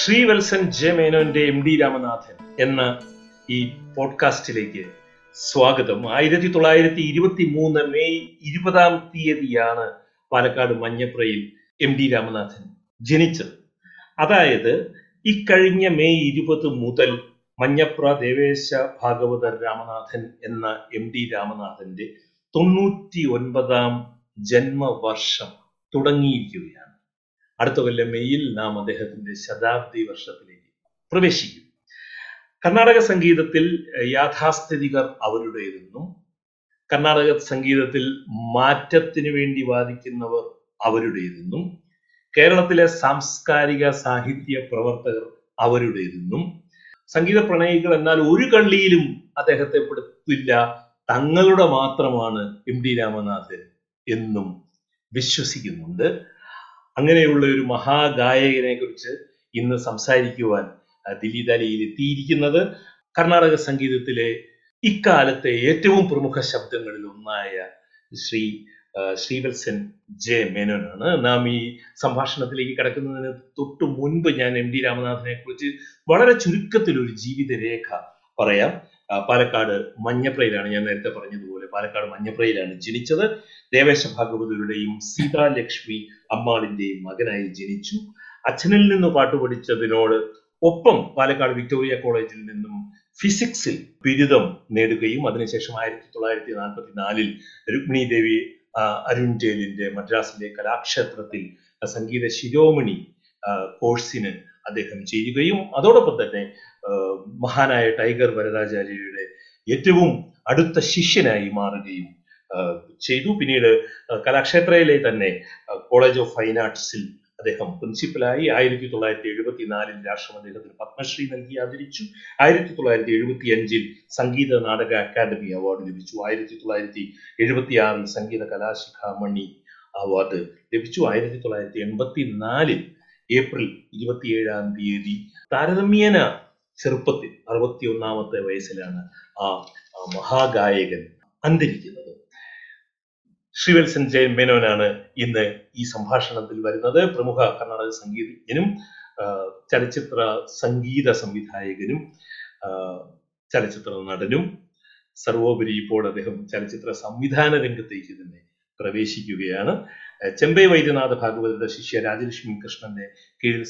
Sreevalsan J മേനോന്റെ M D Ramanathan എന്ന ഈ പോഡ്കാസ്റ്റിലേക്ക് സ്വാഗതം. 1923 മെയ് 20 തീയതിയാണ് പാലക്കാട് മഞ്ഞപ്രയിൽ എം ഡി രാമനാഥൻ ജനിച്ചത്. അതായത് ഇക്കഴിഞ്ഞ മെയ് 20 മുതൽ മഞ്ഞപ്ര ദേവേശ ഭാഗവതർ രാമനാഥൻ എന്ന എം ഡി രാമനാഥന്റെ 99ാം ജന്മവർഷം തുടങ്ങിയിരിക്കുകയാണ്. അടുത്ത കൊല്ലം മെയ്യിൽ നാം അദ്ദേഹത്തിന്റെ ശതാബ്ദി വർഷത്തിലേക്ക് പ്രവേശിക്കും. കർണാടക സംഗീതത്തിൽ യാഥാസ്ഥിതികർ അവരുടേതെന്നും കർണാടക സംഗീതത്തിൽ മാറ്റത്തിനു വേണ്ടി വാദിക്കുന്നവർ അവരുടേതെന്നും കേരളത്തിലെ സാംസ്കാരിക സാഹിത്യ പ്രവർത്തകർ അവരുടേതെന്നും സംഗീത പ്രണയികൾ എന്നാൽ ഒരു കള്ളിയിലും അദ്ദേഹത്തെ പെടുത്തില്ല, തങ്ങളുടെ മാത്രമാണ് എം ഡി രാമനാഥൻ എന്നും വിശ്വസിക്കുന്നുണ്ട്. അങ്ങനെയുള്ള ഒരു മഹാഗായകനെ കുറിച്ച് ഇന്ന് സംസാരിക്കുവാൻ ദില്ലിദാലിയിൽ എത്തിയിരിക്കുന്നത് കർണാടക സംഗീതത്തിലെ ഇക്കാലത്തെ ഏറ്റവും പ്രമുഖ ശബ്ദങ്ങളിൽ ഒന്നായ ശ്രീവത്സൻ ജെ മേനോനാണ്. നാം ഈ സംഭാഷണത്തിലേക്ക് കടക്കുന്നതിന് തൊട്ട് മുൻപ് ഞാൻ എം ഡി രാമനാഥനെ കുറിച്ച് വളരെ ചുരുക്കത്തിലൊരു ജീവിതരേഖ പറയാം. പാലക്കാട് മഞ്ഞപ്രയിലാണ്, ഞാൻ നേരത്തെ പറഞ്ഞതുപോലെ പാലക്കാട് മഞ്ഞപ്രയിലാണ് ജനിച്ചത്. ദേവേശ ഭാഗവതരുടെയും സീതാലക്ഷ്മി അമ്മാളിന്റെയും മകനായി ജനിച്ചു. അച്ഛനിൽ നിന്ന് പാട്ട് പഠിച്ചതിനോട് ഒപ്പം പാലക്കാട് വിക്ടോറിയ കോളേജിൽ നിന്നും ഫിസിക്സിൽ ബിരുദം നേടുകയും അതിനുശേഷം 1944 രുക്മിണി ദേവി അരുൺ ജയിലിന്റെ മദ്രാസിലെ കലാക്ഷേത്രത്തിൽ സംഗീത ശിരോമണി കോഴ്സിന് അദ്ദേഹം ചെയ്യുകയും അതോടൊപ്പം തന്നെ മഹാനായ ടൈഗർ വരദാചാര്യയുടെ ഏറ്റവും അടുത്ത ശിഷ്യനായി മാറുകയും ചെയ്തു. പിന്നീട് കലാക്ഷേത്രയിലെ തന്നെ കോളേജ് ഓഫ് ഫൈൻ ആർട്സിൽ അദ്ദേഹം പ്രിൻസിപ്പലായി. 1974 രാഷ്ട്രം അദ്ദേഹത്തിന് പത്മശ്രീ നൽകി ആദരിച്ചു. 1975 സംഗീത നാടക അക്കാദമി അവാർഡ് ലഭിച്ചു. 1976 സംഗീത കലാശിഖാമണി അവാർഡ് ലഭിച്ചു. 1984 ഏപ്രിൽ 27 താരതമ്യേന ചെറുപ്പത്തിൽ 61ാമത്തെ വയസ്സിലാണ് ആ മഹാഗായകൻ അന്തരിക്കുന്നത്. ശ്രീവത്സൻ ജെ മേനോനാണ് ഇന്ന് ഈ സംഭാഷണത്തിൽ വരുന്നത്. പ്രമുഖ കർണാടക സംഗീതജ്ഞനും ചലച്ചിത്ര സംഗീത സംവിധായകനും ചലച്ചിത്ര നടനും സർവോപരി ഇപ്പോൾ അദ്ദേഹം ചലച്ചിത്ര സംവിധാന രംഗത്തേക്ക് തന്നെ പ്രവേശിക്കുകയാണ്. ചെമ്പൈ വൈദ്യനാഥ ഭാഗവതരുടെ ശിഷ്യ രാജലക്ഷ്മി കൃഷ്ണന്റെ കീഴിൽ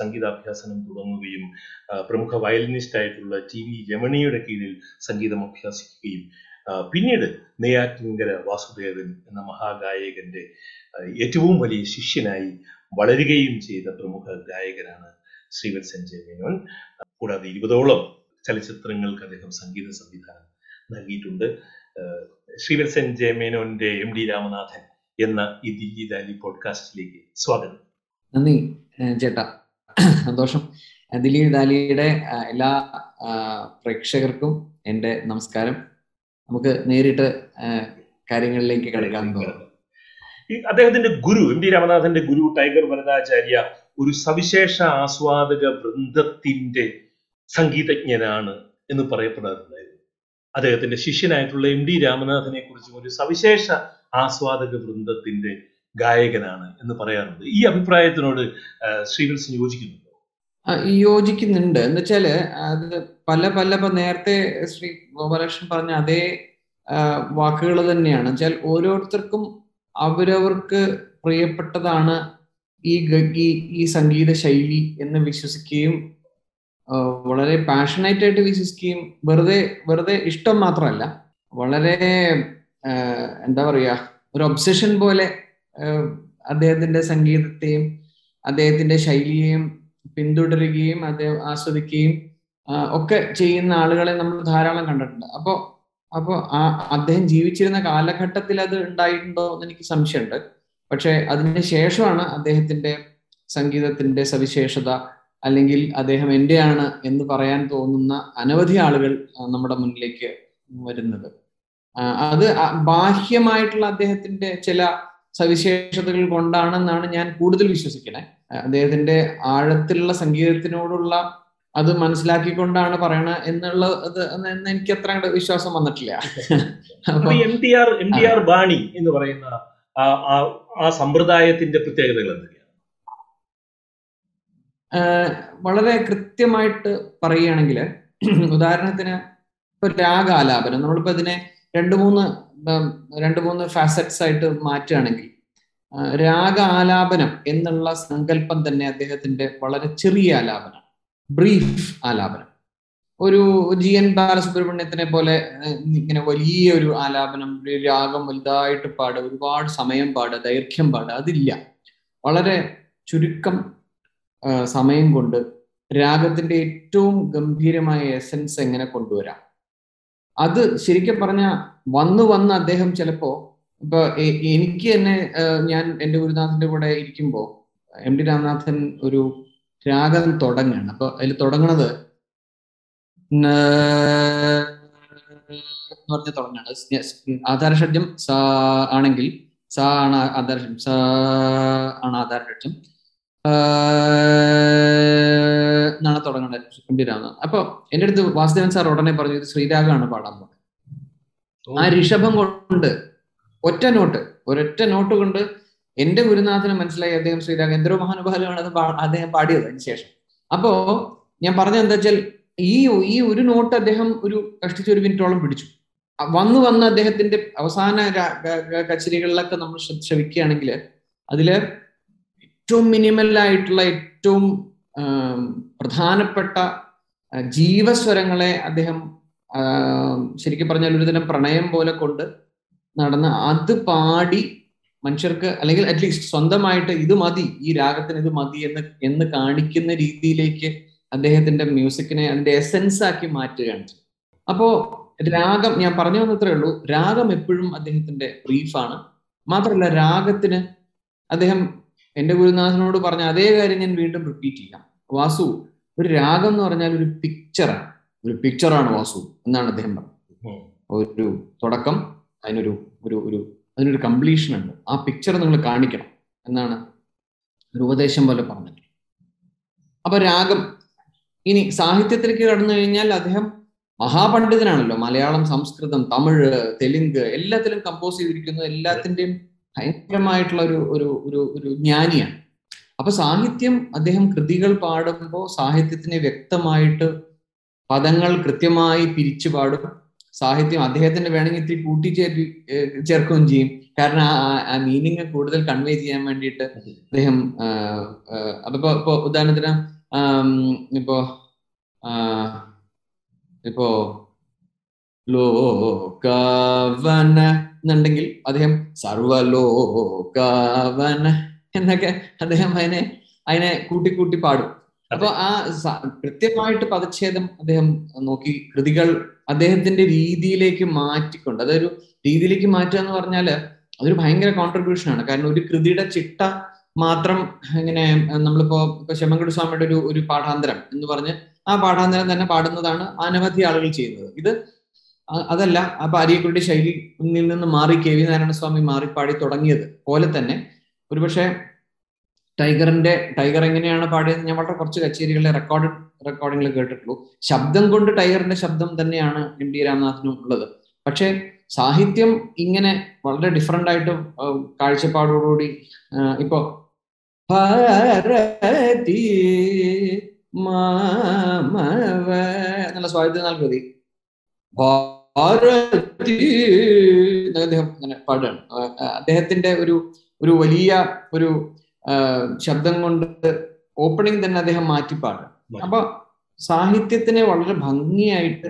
സംഗീതാഭ്യാസനം തുടങ്ങുകയും പ്രമുഖ വയലിനിസ്റ്റ് ആയിട്ടുള്ള TV രമണിയുടെ കീഴിൽ സംഗീതം അഭ്യാസിക്കുകയും പിന്നീട് നെയ്യാറ്റിൻകര വാസുദേവൻ എന്ന മഹാഗായകന്റെ ഏറ്റവും വലിയ ശിഷ്യനായി വളരുകയും ചെയ്ത പ്രമുഖ ഗായകനാണ് ശ്രീവത്സൻ ജെ മേനോൻ. കൂടാതെ 20ഓളം ചലച്ചിത്രങ്ങൾക്ക് അദ്ദേഹം സംഗീത സംവിധാനം നൽകിയിട്ടുണ്ട്. ശ്രീവത്സൻ ജെ മേനോന്റെ എം ഡി രാമനാഥൻ എന്ന ഈ ദില്ലിദാലി പോഡ്കാസ്റ്റിലേക്ക് സ്വാഗതം. നന്ദി ചേട്ടാ, സന്തോഷം. ദില്ലിദാലിയുടെ എല്ലാ പ്രേക്ഷകർക്കും എൻ്റെ നമസ്കാരം. നമുക്ക് നേരിട്ട് കാര്യങ്ങളിലേക്ക് കടക്കാൻ തോന്നുന്നു. അദ്ദേഹത്തിന്റെ ഗുരു, എം ഡി രാമനാഥന്റെ ഗുരു ടൈഗർ വരദാചാര്യ ഒരു സവിശേഷ ആസ്വാദക വൃന്ദത്തിന്റെ സംഗീതജ്ഞനാണ് എന്ന് പറയപ്പെടാറുണ്ടായിരുന്നു. അദ്ദേഹത്തിന്റെ ശിഷ്യനായിട്ടുള്ള എം ഡി രാമനാഥനെ കുറിച്ചും ഒരു സവിശേഷ ആസ്വാദക വൃന്ദത്തിന്റെ ഗായകനാണ് എന്ന് പറയാറുണ്ട്. ഈ അഭിപ്രായത്തിനോട് ശ്രീവത്സൻ യോജിക്കുന്നുണ്ടോ? യോജിക്കുന്നുണ്ട്. എന്ന് വെച്ചാല് അത് പല നേരത്തെ ശ്രീ ഗോപാലകൃഷ്ണൻ പറഞ്ഞ അതേ വാക്കുകൾ തന്നെയാണ്. വെച്ചാൽ ഓരോരുത്തർക്കും അവരവർക്ക് പ്രിയപ്പെട്ടതാണ് ഈ സംഗീത ശൈലി എന്ന് വിശ്വസിക്കുകയും വളരെ പാഷനേറ്റ് ആയിട്ട് വിശ്വസിക്കുകയും വെറുതെ ഇഷ്ടം മാത്രമല്ല, വളരെ എന്താ പറയാ, ഒരു ഒബ്സഷൻ പോലെ അദ്ദേഹത്തിന്റെ സംഗീതത്തെയും അദ്ദേഹത്തിന്റെ ശൈലിയെയും പിന്തുടരുകയും അദ്ദേഹം ആസ്വദിക്കുകയും ഒക്കെ ചെയ്യുന്ന ആളുകളെ നമ്മൾ ധാരാളം കണ്ടിട്ടുണ്ട്. അപ്പോൾ അദ്ദേഹം ജീവിച്ചിരുന്ന കാലഘട്ടത്തിൽ അത് ഉണ്ടായിട്ടുണ്ടോ എന്ന് എനിക്ക് സംശയമുണ്ട്. പക്ഷെ അതിന് ശേഷമാണ് അദ്ദേഹത്തിന്റെ സംഗീതത്തിന്റെ സവിശേഷത അല്ലെങ്കിൽ അദ്ദേഹം എന്റെയാണ് എന്ന് പറയാൻ തോന്നുന്ന അനവധി ആളുകൾ നമ്മുടെ മുന്നിലേക്ക് വരുന്നത്. അത് ബാഹ്യമായിട്ടുള്ള അദ്ദേഹത്തിന്റെ ചില സവിശേഷതകൾ കൊണ്ടാണെന്നാണ് ഞാൻ കൂടുതൽ വിശ്വസിക്കണേ. അദ്ദേഹത്തിന്റെ ആഴത്തിലുള്ള സംഗീതത്തിനോടുള്ള അത് മനസ്സിലാക്കിക്കൊണ്ടാണ് പറയണ എന്നുള്ളത് എന്ന് എനിക്ക് അത്ര അങ്ങോട്ട് വിശ്വാസം വന്നിട്ടില്ല. എം ടി ആർ ബാണി എന്ന് പറയുന്ന ആ സമ്പ്രദായത്തിന്റെ പ്രത്യേകതകൾ എന്തൊക്കെയാണ്? വളരെ കൃത്യമായിട്ട് പറയുകയാണെങ്കിൽ, ഉദാഹരണത്തിന് ഇപ്പൊ രാഗാലാപനം, നമ്മളിപ്പോൾ ഇതിനെ രണ്ട് മൂന്ന് ഫാസറ്റ്സ് ആയിട്ട് മാറ്റുകയാണെങ്കിൽ, രാഗാലാപനം എന്നുള്ള സങ്കല്പം തന്നെ അദ്ദേഹത്തിന്റെ വളരെ ചെറിയ ആലാപനം, ബ്രീഫ് ആലാപനം. ഒരു ജി എൻ ബാലസുബ്രഹ്മണ്യത്തിനെ പോലെ ഇങ്ങനെ വലിയൊരു ആലാപനം, ഒരു രാഗം വലുതായിട്ട് പാടുക, ഒരുപാട് സമയം പാടുക, ദൈർഘ്യം പാടുക, അതില്ല. വളരെ ചുരുക്കം സമയം കൊണ്ട് രാഗത്തിന്റെ ഏറ്റവും ഗംഭീരമായ എസൻസ് എങ്ങനെ കൊണ്ടുവരാം, അത് ശരിക്കും പറഞ്ഞാൽ വന്ന് അദ്ദേഹം ചിലപ്പോ ഇപ്പൊ എനിക്ക് തന്നെ, ഞാൻ എൻ്റെ ഗുരുനാഥന്റെ കൂടെ ഇരിക്കുമ്പോൾ എം ടി രാമനാഥൻ ഒരു രാഗം തുടങ്ങുകയാണ്. അപ്പൊ അതിൽ തുടങ്ങണത് പറഞ്ഞ് തുടങ്ങുകയാണ്. ആധാരഷഡ്ജം സ ആണെങ്കിൽ സ ആണ് ആധാരഷഡ്ജം, സ ആണ് ആധാരഷഡ്ജം എന്നാണ് തുടങ്ങേണ്ടത് എം ടി രാമനാഥൻ. അപ്പൊ എൻ്റെ അടുത്ത് വാസുദേവൻ സാർ ഉടനെ പറഞ്ഞു, ഇത് ശ്രീരാഗമാണ് പാടാൻ പോകുന്നത്. ആ ഋഷഭം കൊണ്ട് ഒരൊറ്റ നോട്ട് കൊണ്ട് എന്റെ ഗുരുനാഥന് മനസ്സിലായി അദ്ദേഹം ശ്രീരാഗം എന്തോ മഹാനുഭാവമാണ് അത് അദ്ദേഹം പാടിയത്. അതിനുശേഷം അപ്പോ ഞാൻ പറഞ്ഞത് എന്താ വെച്ചാൽ, ഈ ഒരു നോട്ട് അദ്ദേഹം ഒരു കഷ്ടിച്ച് ഒരു മിനിറ്റോളം പിടിച്ചു. വന്ന് അദ്ദേഹത്തിന്റെ അവസാന കച്ചേരികളിലൊക്കെ നമ്മൾ ശ്രവിക്കുകയാണെങ്കിൽ, അതില് ഏറ്റവും മിനിമലായിട്ടുള്ള ഏറ്റവും പ്രധാനപ്പെട്ട ജീവസ്വരങ്ങളെ അദ്ദേഹം ശരിക്കും പറഞ്ഞാൽ ഒരുതരം പ്രണയം പോലെ കൊണ്ട് നടന്ന് അത് പാടി മനുഷ്യർക്ക്, അല്ലെങ്കിൽ അറ്റ്ലീസ്റ്റ് സ്വന്തമായിട്ട് ഇത് മതി, ഈ രാഗത്തിന് ഇത് മതി എന്ന് കാണിക്കുന്ന രീതിയിലേക്ക് അദ്ദേഹത്തിന്റെ മ്യൂസിക്കിനെ അതിന്റെ എസെൻസ് ആക്കി മാറ്റുകയാണ്. അപ്പോ രാഗം, ഞാൻ പറഞ്ഞു വന്നത്രേ ഉള്ളൂ, രാഗം എപ്പോഴും അദ്ദേഹത്തിന്റെ ബ്രീഫാണ്. മാത്രമല്ല, രാഗത്തിന് അദ്ദേഹം എൻ്റെ ഗുരുനാഥനോട് പറഞ്ഞ അതേ കാര്യം ഞാൻ വീണ്ടും റിപ്പീറ്റ് ചെയ്യാം. വാസു, ഒരു രാഗം എന്ന് പറഞ്ഞാൽ ഒരു പിക്ചറാണ് വാസു എന്നാണ് അദ്ദേഹം പറഞ്ഞത്. ഒരു തുടക്കം, അതിനൊരു കംപ്ലീഷൻ ഉണ്ട്, ആ പിക്ചർ നിങ്ങൾ കാണിക്കണം എന്നാണ് ഒരു ഉപദേശം പോലെ പറഞ്ഞത്. അപ്പൊ രാഗം. ഇനി സാഹിത്യത്തിലേക്ക് കടന്നു കഴിഞ്ഞാൽ അദ്ദേഹം മഹാപണ്ഡിതനാണല്ലോ. മലയാളം, സംസ്കൃതം, തമിഴ്, തെലുങ്ക് എല്ലാത്തിലും കമ്പോസ് ചെയ്തിരിക്കുന്നു. എല്ലാത്തിൻ്റെയും ഭയങ്കരമായിട്ടുള്ള ഒരു ജ്ഞാനിയാണ്. അപ്പൊ സാഹിത്യം, അദ്ദേഹം കൃതികൾ പാടുമ്പോൾ സാഹിത്യത്തിനെ വ്യക്തമായിട്ട് പദങ്ങൾ കൃത്യമായി പിരിച്ചു പാടും. സാഹിത്യം അദ്ദേഹത്തിന് വേണമെങ്കിൽ ഇത്തിരി കൂട്ടിച്ചേർക്കുകയും ചെയ്യും. കാരണം ആ മീനിങ് കൂടുതൽ കൺവേ ചെയ്യാൻ വേണ്ടിയിട്ട് അദ്ദേഹം. അതിപ്പോ ഇപ്പൊ ഉദാഹരണത്തിന് ഇപ്പോ ലോകവന എന്നുണ്ടെങ്കിൽ അദ്ദേഹം സർവലോകവന എന്നൊക്കെ അദ്ദേഹം അതിനെ കൂട്ടി പാടും. അപ്പൊ ആ കൃത്യമായിട്ട് പദച്ഛേദം അദ്ദേഹം നോക്കി കൃതികൾ അദ്ദേഹത്തിന്റെ രീതിയിലേക്ക് മാറ്റിക്കൊണ്ട്, അതൊരു രീതിയിലേക്ക് മാറ്റുക എന്ന് പറഞ്ഞാല് അതൊരു ഭയങ്കര കോൺട്രിബ്യൂഷൻ ആണ്. കാരണം ഒരു കൃതിയുടെ ചിട്ട മാത്രം ഇങ്ങനെ നമ്മളിപ്പോ ശമൻകുടി സ്വാമിയുടെ ഒരു പാഠാന്തരം എന്ന് പറഞ്ഞ് ആ പാഠാന്തരം തന്നെ പാടുന്നതാണ് അനവധി ആളുകൾ ചെയ്യുന്നത്. ഇത് അതല്ല. അപ്പൊ അരീക്കുരുടെ ശൈലിയിൽ നിന്ന് മാറി കെ വി നാരായണ സ്വാമി മാറിപ്പാടി തുടങ്ങിയത് പോലെ തന്നെ ഒരുപക്ഷെ ടൈഗർ എങ്ങനെയാണ് പാടിയത്, ഞാൻ വളരെ കുറച്ച് കച്ചേരികളിലെ റെക്കോർഡിങ്ങിൽ കേട്ടിട്ടുള്ളൂ. ശബ്ദം കൊണ്ട് ടൈഗറിന്റെ ശബ്ദം തന്നെയാണ് എം ടി രാമനാഥനും ഉള്ളത്. പക്ഷെ സാഹിത്യം ഇങ്ങനെ വളരെ ഡിഫറെന്റ് ആയിട്ട് കാഴ്ചപ്പാടോടുകൂടി ഇപ്പോ ഭാരതി മാമവ എന്നുള്ള സ്വാതന്ത്ര്യം നൽകി ഭാരതി അദ്ദേഹം അങ്ങനെ പാടുകയാണ്. അദ്ദേഹത്തിന്റെ ഒരു വലിയ ഒരു ശബ്ദം കൊണ്ട് ഓപ്പണിംഗ് തന്നെ അദ്ദേഹം മാറ്റിപ്പാടും. അപ്പൊ സാഹിത്യത്തിനെ വളരെ ഭംഗിയായിട്ട്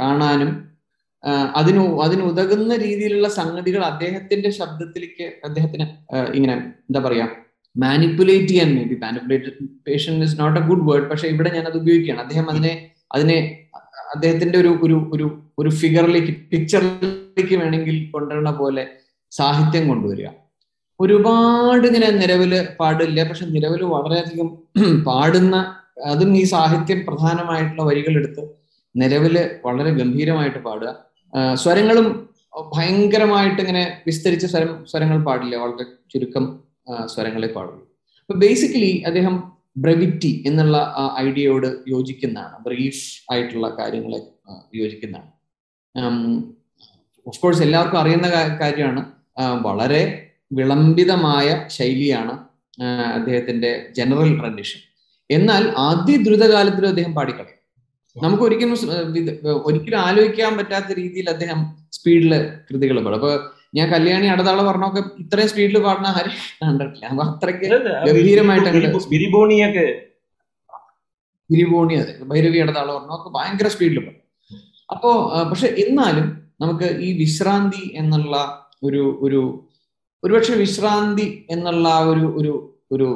കാണാനും അതിനുതകുന്ന രീതിയിലുള്ള സംഗതികൾ അദ്ദേഹത്തിന്റെ ശബ്ദത്തിലേക്ക് അദ്ദേഹത്തിന് ഇങ്ങനെ എന്താ പറയാ, മാനിപ്പുലേറ്റ് ചെയ്യാൻ വേണ്ടി. Manipulation is not a good word, പക്ഷെ ഇവിടെ ഞാൻ അത് ഉപയോഗിക്കുകയാണ്. അദ്ദേഹം അതിനെ അദ്ദേഹത്തിന്റെ ഒരു ഒരു ഒരു ഫിഗറിലേക്ക്, പിക്ചറിലേക്ക് വേണമെങ്കിൽ കൊണ്ടുവരണ പോലെ സാഹിത്യം കൊണ്ടുവരിക. ഒരുപാട് ഇങ്ങനെ നിലവില് പാടില്ല, പക്ഷെ നിലവിൽ വളരെയധികം പാടുന്ന, അതും ഈ സാഹിത്യം പ്രധാനമായിട്ടുള്ള വരികളെടുത്ത് നിലവില് വളരെ ഗംഭീരമായിട്ട് പാടുക. സ്വരങ്ങളും ഭയങ്കരമായിട്ട് ഇങ്ങനെ വിസ്തരിച്ച സ്വരങ്ങൾ പാടില്ല, വളരെ ചുരുക്കം സ്വരങ്ങളെ പാടുള്ളൂ. അപ്പൊ ബേസിക്കലി അദ്ദേഹം ബ്രെവിറ്റി എന്നുള്ള ആ ഐഡിയയോട് യോജിക്കുന്നതാണ്, ബ്രീഫ് ആയിട്ടുള്ള കാര്യങ്ങളെ യോജിക്കുന്നതാണ്. ഓഫ് കോഴ്സ് എല്ലാവർക്കും അറിയുന്ന കാര്യമാണ്, വളരെ വിളംബിതമായ ശൈലിയാണ് അദ്ദേഹത്തിന്റെ ജനറൽ ട്രഡീഷൻ. എന്നാൽ അതിദ്രുതകാലത്തിൽ അദ്ദേഹം പാടിക്കളയും. നമുക്ക് ഒരിക്കലും ആലോചിക്കാൻ പറ്റാത്ത രീതിയിൽ അദ്ദേഹം സ്പീഡില് കൃതികൾ പാടും. അപ്പൊ ഞാൻ കല്യാണി അടതാള പറഞ്ഞൊക്കെ ഇത്രയും സ്പീഡിൽ പാടുന്ന ആരും കണ്ടിട്ടില്ല. അപ്പൊ അത്രയ്ക്ക് ഗംഭീരമായിട്ട് ഗിരിബോണി, അതെ, ഭൈരവി അടതാള പറഞ്ഞൊക്കെ ഭയങ്കര സ്പീഡിൽ പാടും. അപ്പോ പക്ഷെ എന്നാലും നമുക്ക് ഈ വിശ്രാന്തി എന്നുള്ള ഒരു ഒരു ഒരുപക്ഷെ വിശ്രാന്തി എന്നുള്ള ഒരു ഒരു ഒരു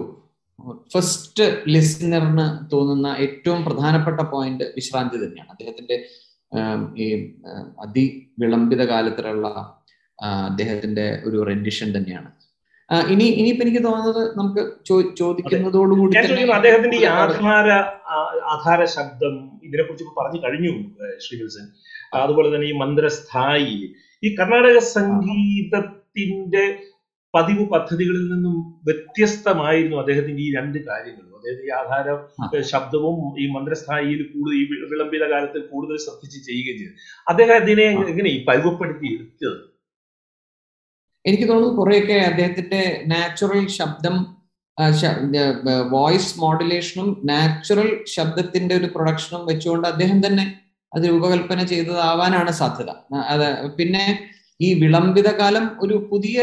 ഫസ്റ്റ് ലിസണറിന് തോന്നുന്ന ഏറ്റവും പ്രധാനപ്പെട്ട പോയിന്റ് വിശ്രാന്തി തന്നെയാണ്. അദ്ദേഹത്തിന്റെ ഈ അതിവിളംബിത കാലത്തിലുള്ള അദ്ദേഹത്തിന്റെ ഒരു റെൻഡിഷൻ തന്നെയാണ്. ഇനിയിപ്പോ എനിക്ക് തോന്നുന്നത് നമുക്ക് ചോദിക്കുന്നതോടുകൂടി അദ്ദേഹത്തിന്റെ ഈ ആധാര ശബ്ദം ഇതിനെ കുറിച്ച് പറഞ്ഞു കഴിഞ്ഞു ശ്രീവിൽസൺ. അതുപോലെ തന്നെ ഈ മന്ത്രസ്ഥായി ഈ കർണാടക സംഗീതത്തിന്റെ പതിവ് പദ്ധതികളിൽ നിന്നും വ്യത്യസ്തമായിരുന്നു അദ്ദേഹത്തിന്റെ ഈ രണ്ട് കാര്യങ്ങളും. അതായത് ഈ ആധാരം ശബ്ദവും ഈ മന്ത്രസ്ഥായിയിൽ കൂടുതൽ ഈ വിളംബിത കാലത്ത് കൂടുതൽ ശ്രദ്ധിച്ച് ചെയ്യുകയും ചെയ്തു. അദ്ദേഹം അതിനെ എങ്ങനെ ഈ പരുവപ്പെടുത്തി എടുത്തത് എനിക്ക് തോന്നുന്നു കുറെയൊക്കെ അദ്ദേഹത്തിന്റെ നാച്ചുറൽ ശബ്ദം, വോയിസ് മോഡുലേഷനും നാച്ചുറൽ ശബ്ദത്തിന്റെ ഒരു പ്രൊഡക്ഷനും വെച്ചുകൊണ്ട് അദ്ദേഹം തന്നെ അത് രൂപകൽപ്പന ചെയ്തതാവാനാണ് സാധ്യത. അത് പിന്നെ ഈ വിളംബിത കാലം ഒരു പുതിയ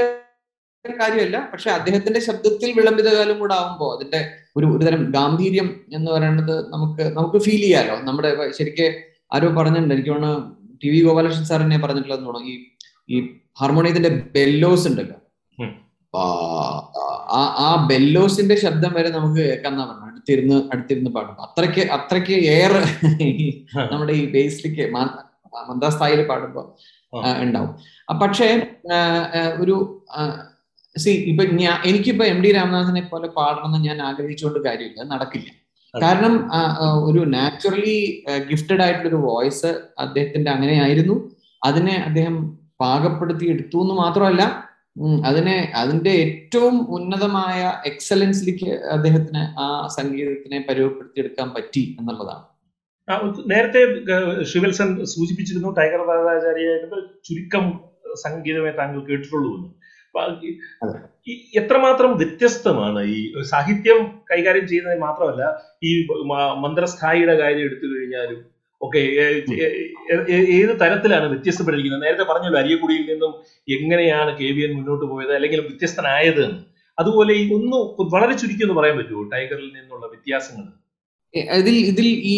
കാര്യമല്ല, പക്ഷെ അദ്ദേഹത്തിന്റെ ശബ്ദത്തിൽ വിളംബിത കാലം കൂടെ ആവുമ്പോൾ അതിന്റെ ഒരുതരം ഗാംഭീര്യം എന്ന് പറയുന്നത് നമുക്ക് ഫീൽ ചെയ്യാലോ. നമ്മുടെ ശരിക്കും ആരോ പറഞ്ഞിട്ടുണ്ട്, എനിക്ക് തോന്നുന്നു TV ഗോപാലകൃഷ്ണൻ സാറിനെ പറഞ്ഞിട്ടുള്ളത് തോന്നുന്നു, ഈ ഹാർമോണിയത്തിന്റെ ബെല്ലോസ് ഉണ്ടല്ലോ, ആ ബെല്ലോസിന്റെ ശബ്ദം വരെ നമുക്ക് കേൾക്കാന്നാ പറഞ്ഞു അടുത്തിരുന്ന് പാടും. അത്രയ്ക്ക് എയർ നമ്മുടെ ഈ ബേസിലേക്ക് മന്ദസ്ഥായിൽ പാടുമ്പോ ഉണ്ടാവും. പക്ഷേ ഒരു ഇപ്പൊ എനിക്കിപ്പോ MD രാമദാസിനെ പോലെ പാടണമെന്ന് ഞാൻ ആഗ്രഹിച്ചുകൊണ്ട് കാര്യമില്ല, നടക്കില്ല. കാരണം ഒരു നാച്ചുറലി ഗിഫ്റ്റഡ് ആയിട്ടുള്ളൊരു വോയിസ് അദ്ദേഹത്തിന്റെ അങ്ങനെ ആയിരുന്നു. അതിനെ അദ്ദേഹം പാകപ്പെടുത്തി എടുത്തു എന്ന് മാത്രമല്ല, അതിന്റെ ഏറ്റവും ഉന്നതമായ എക്സലൻസിലേക്ക് അദ്ദേഹത്തിന് ആ സംഗീതത്തിനെ പരിവപ്പെടുത്തിയെടുക്കാൻ പറ്റി എന്നുള്ളതാണ്. നേരത്തെ ശ്രീവിൽസൺ സൂചിപ്പിച്ചിരുന്നു ടൈഗർ വരദാചാര്യ ചുരുക്കം സംഗീതമേ താങ്കൾ കേട്ടിട്ടുള്ളൂ. എത്രമാത്രം വ്യത്യസ്തമാണ് ഈ സാഹിത്യം കൈകാര്യം ചെയ്യുന്നത് മാത്രമല്ല, ഈ മന്ത്രസ്ഥായിയുടെ കാര്യം എടുത്തു കഴിഞ്ഞാലും ഒക്കെ ഏത് തരത്തിലാണ് വ്യത്യസ്തപ്പെട്ടിരിക്കുന്നത്. നേരത്തെ പറഞ്ഞല്ലോ അരിയക്കുടിയിൽ നിന്നും എങ്ങനെയാണ് KVN മുന്നോട്ട് പോയത്, അല്ലെങ്കിൽ വ്യത്യസ്തനായത്. അതുപോലെ ഈ ഒന്ന് വളരെ ചുരുക്കി ഒന്ന് പറയാൻ പറ്റുമോ ടൈഗറിൽ നിന്നുള്ള വ്യത്യാസങ്ങൾ? ഇതിൽ ഈ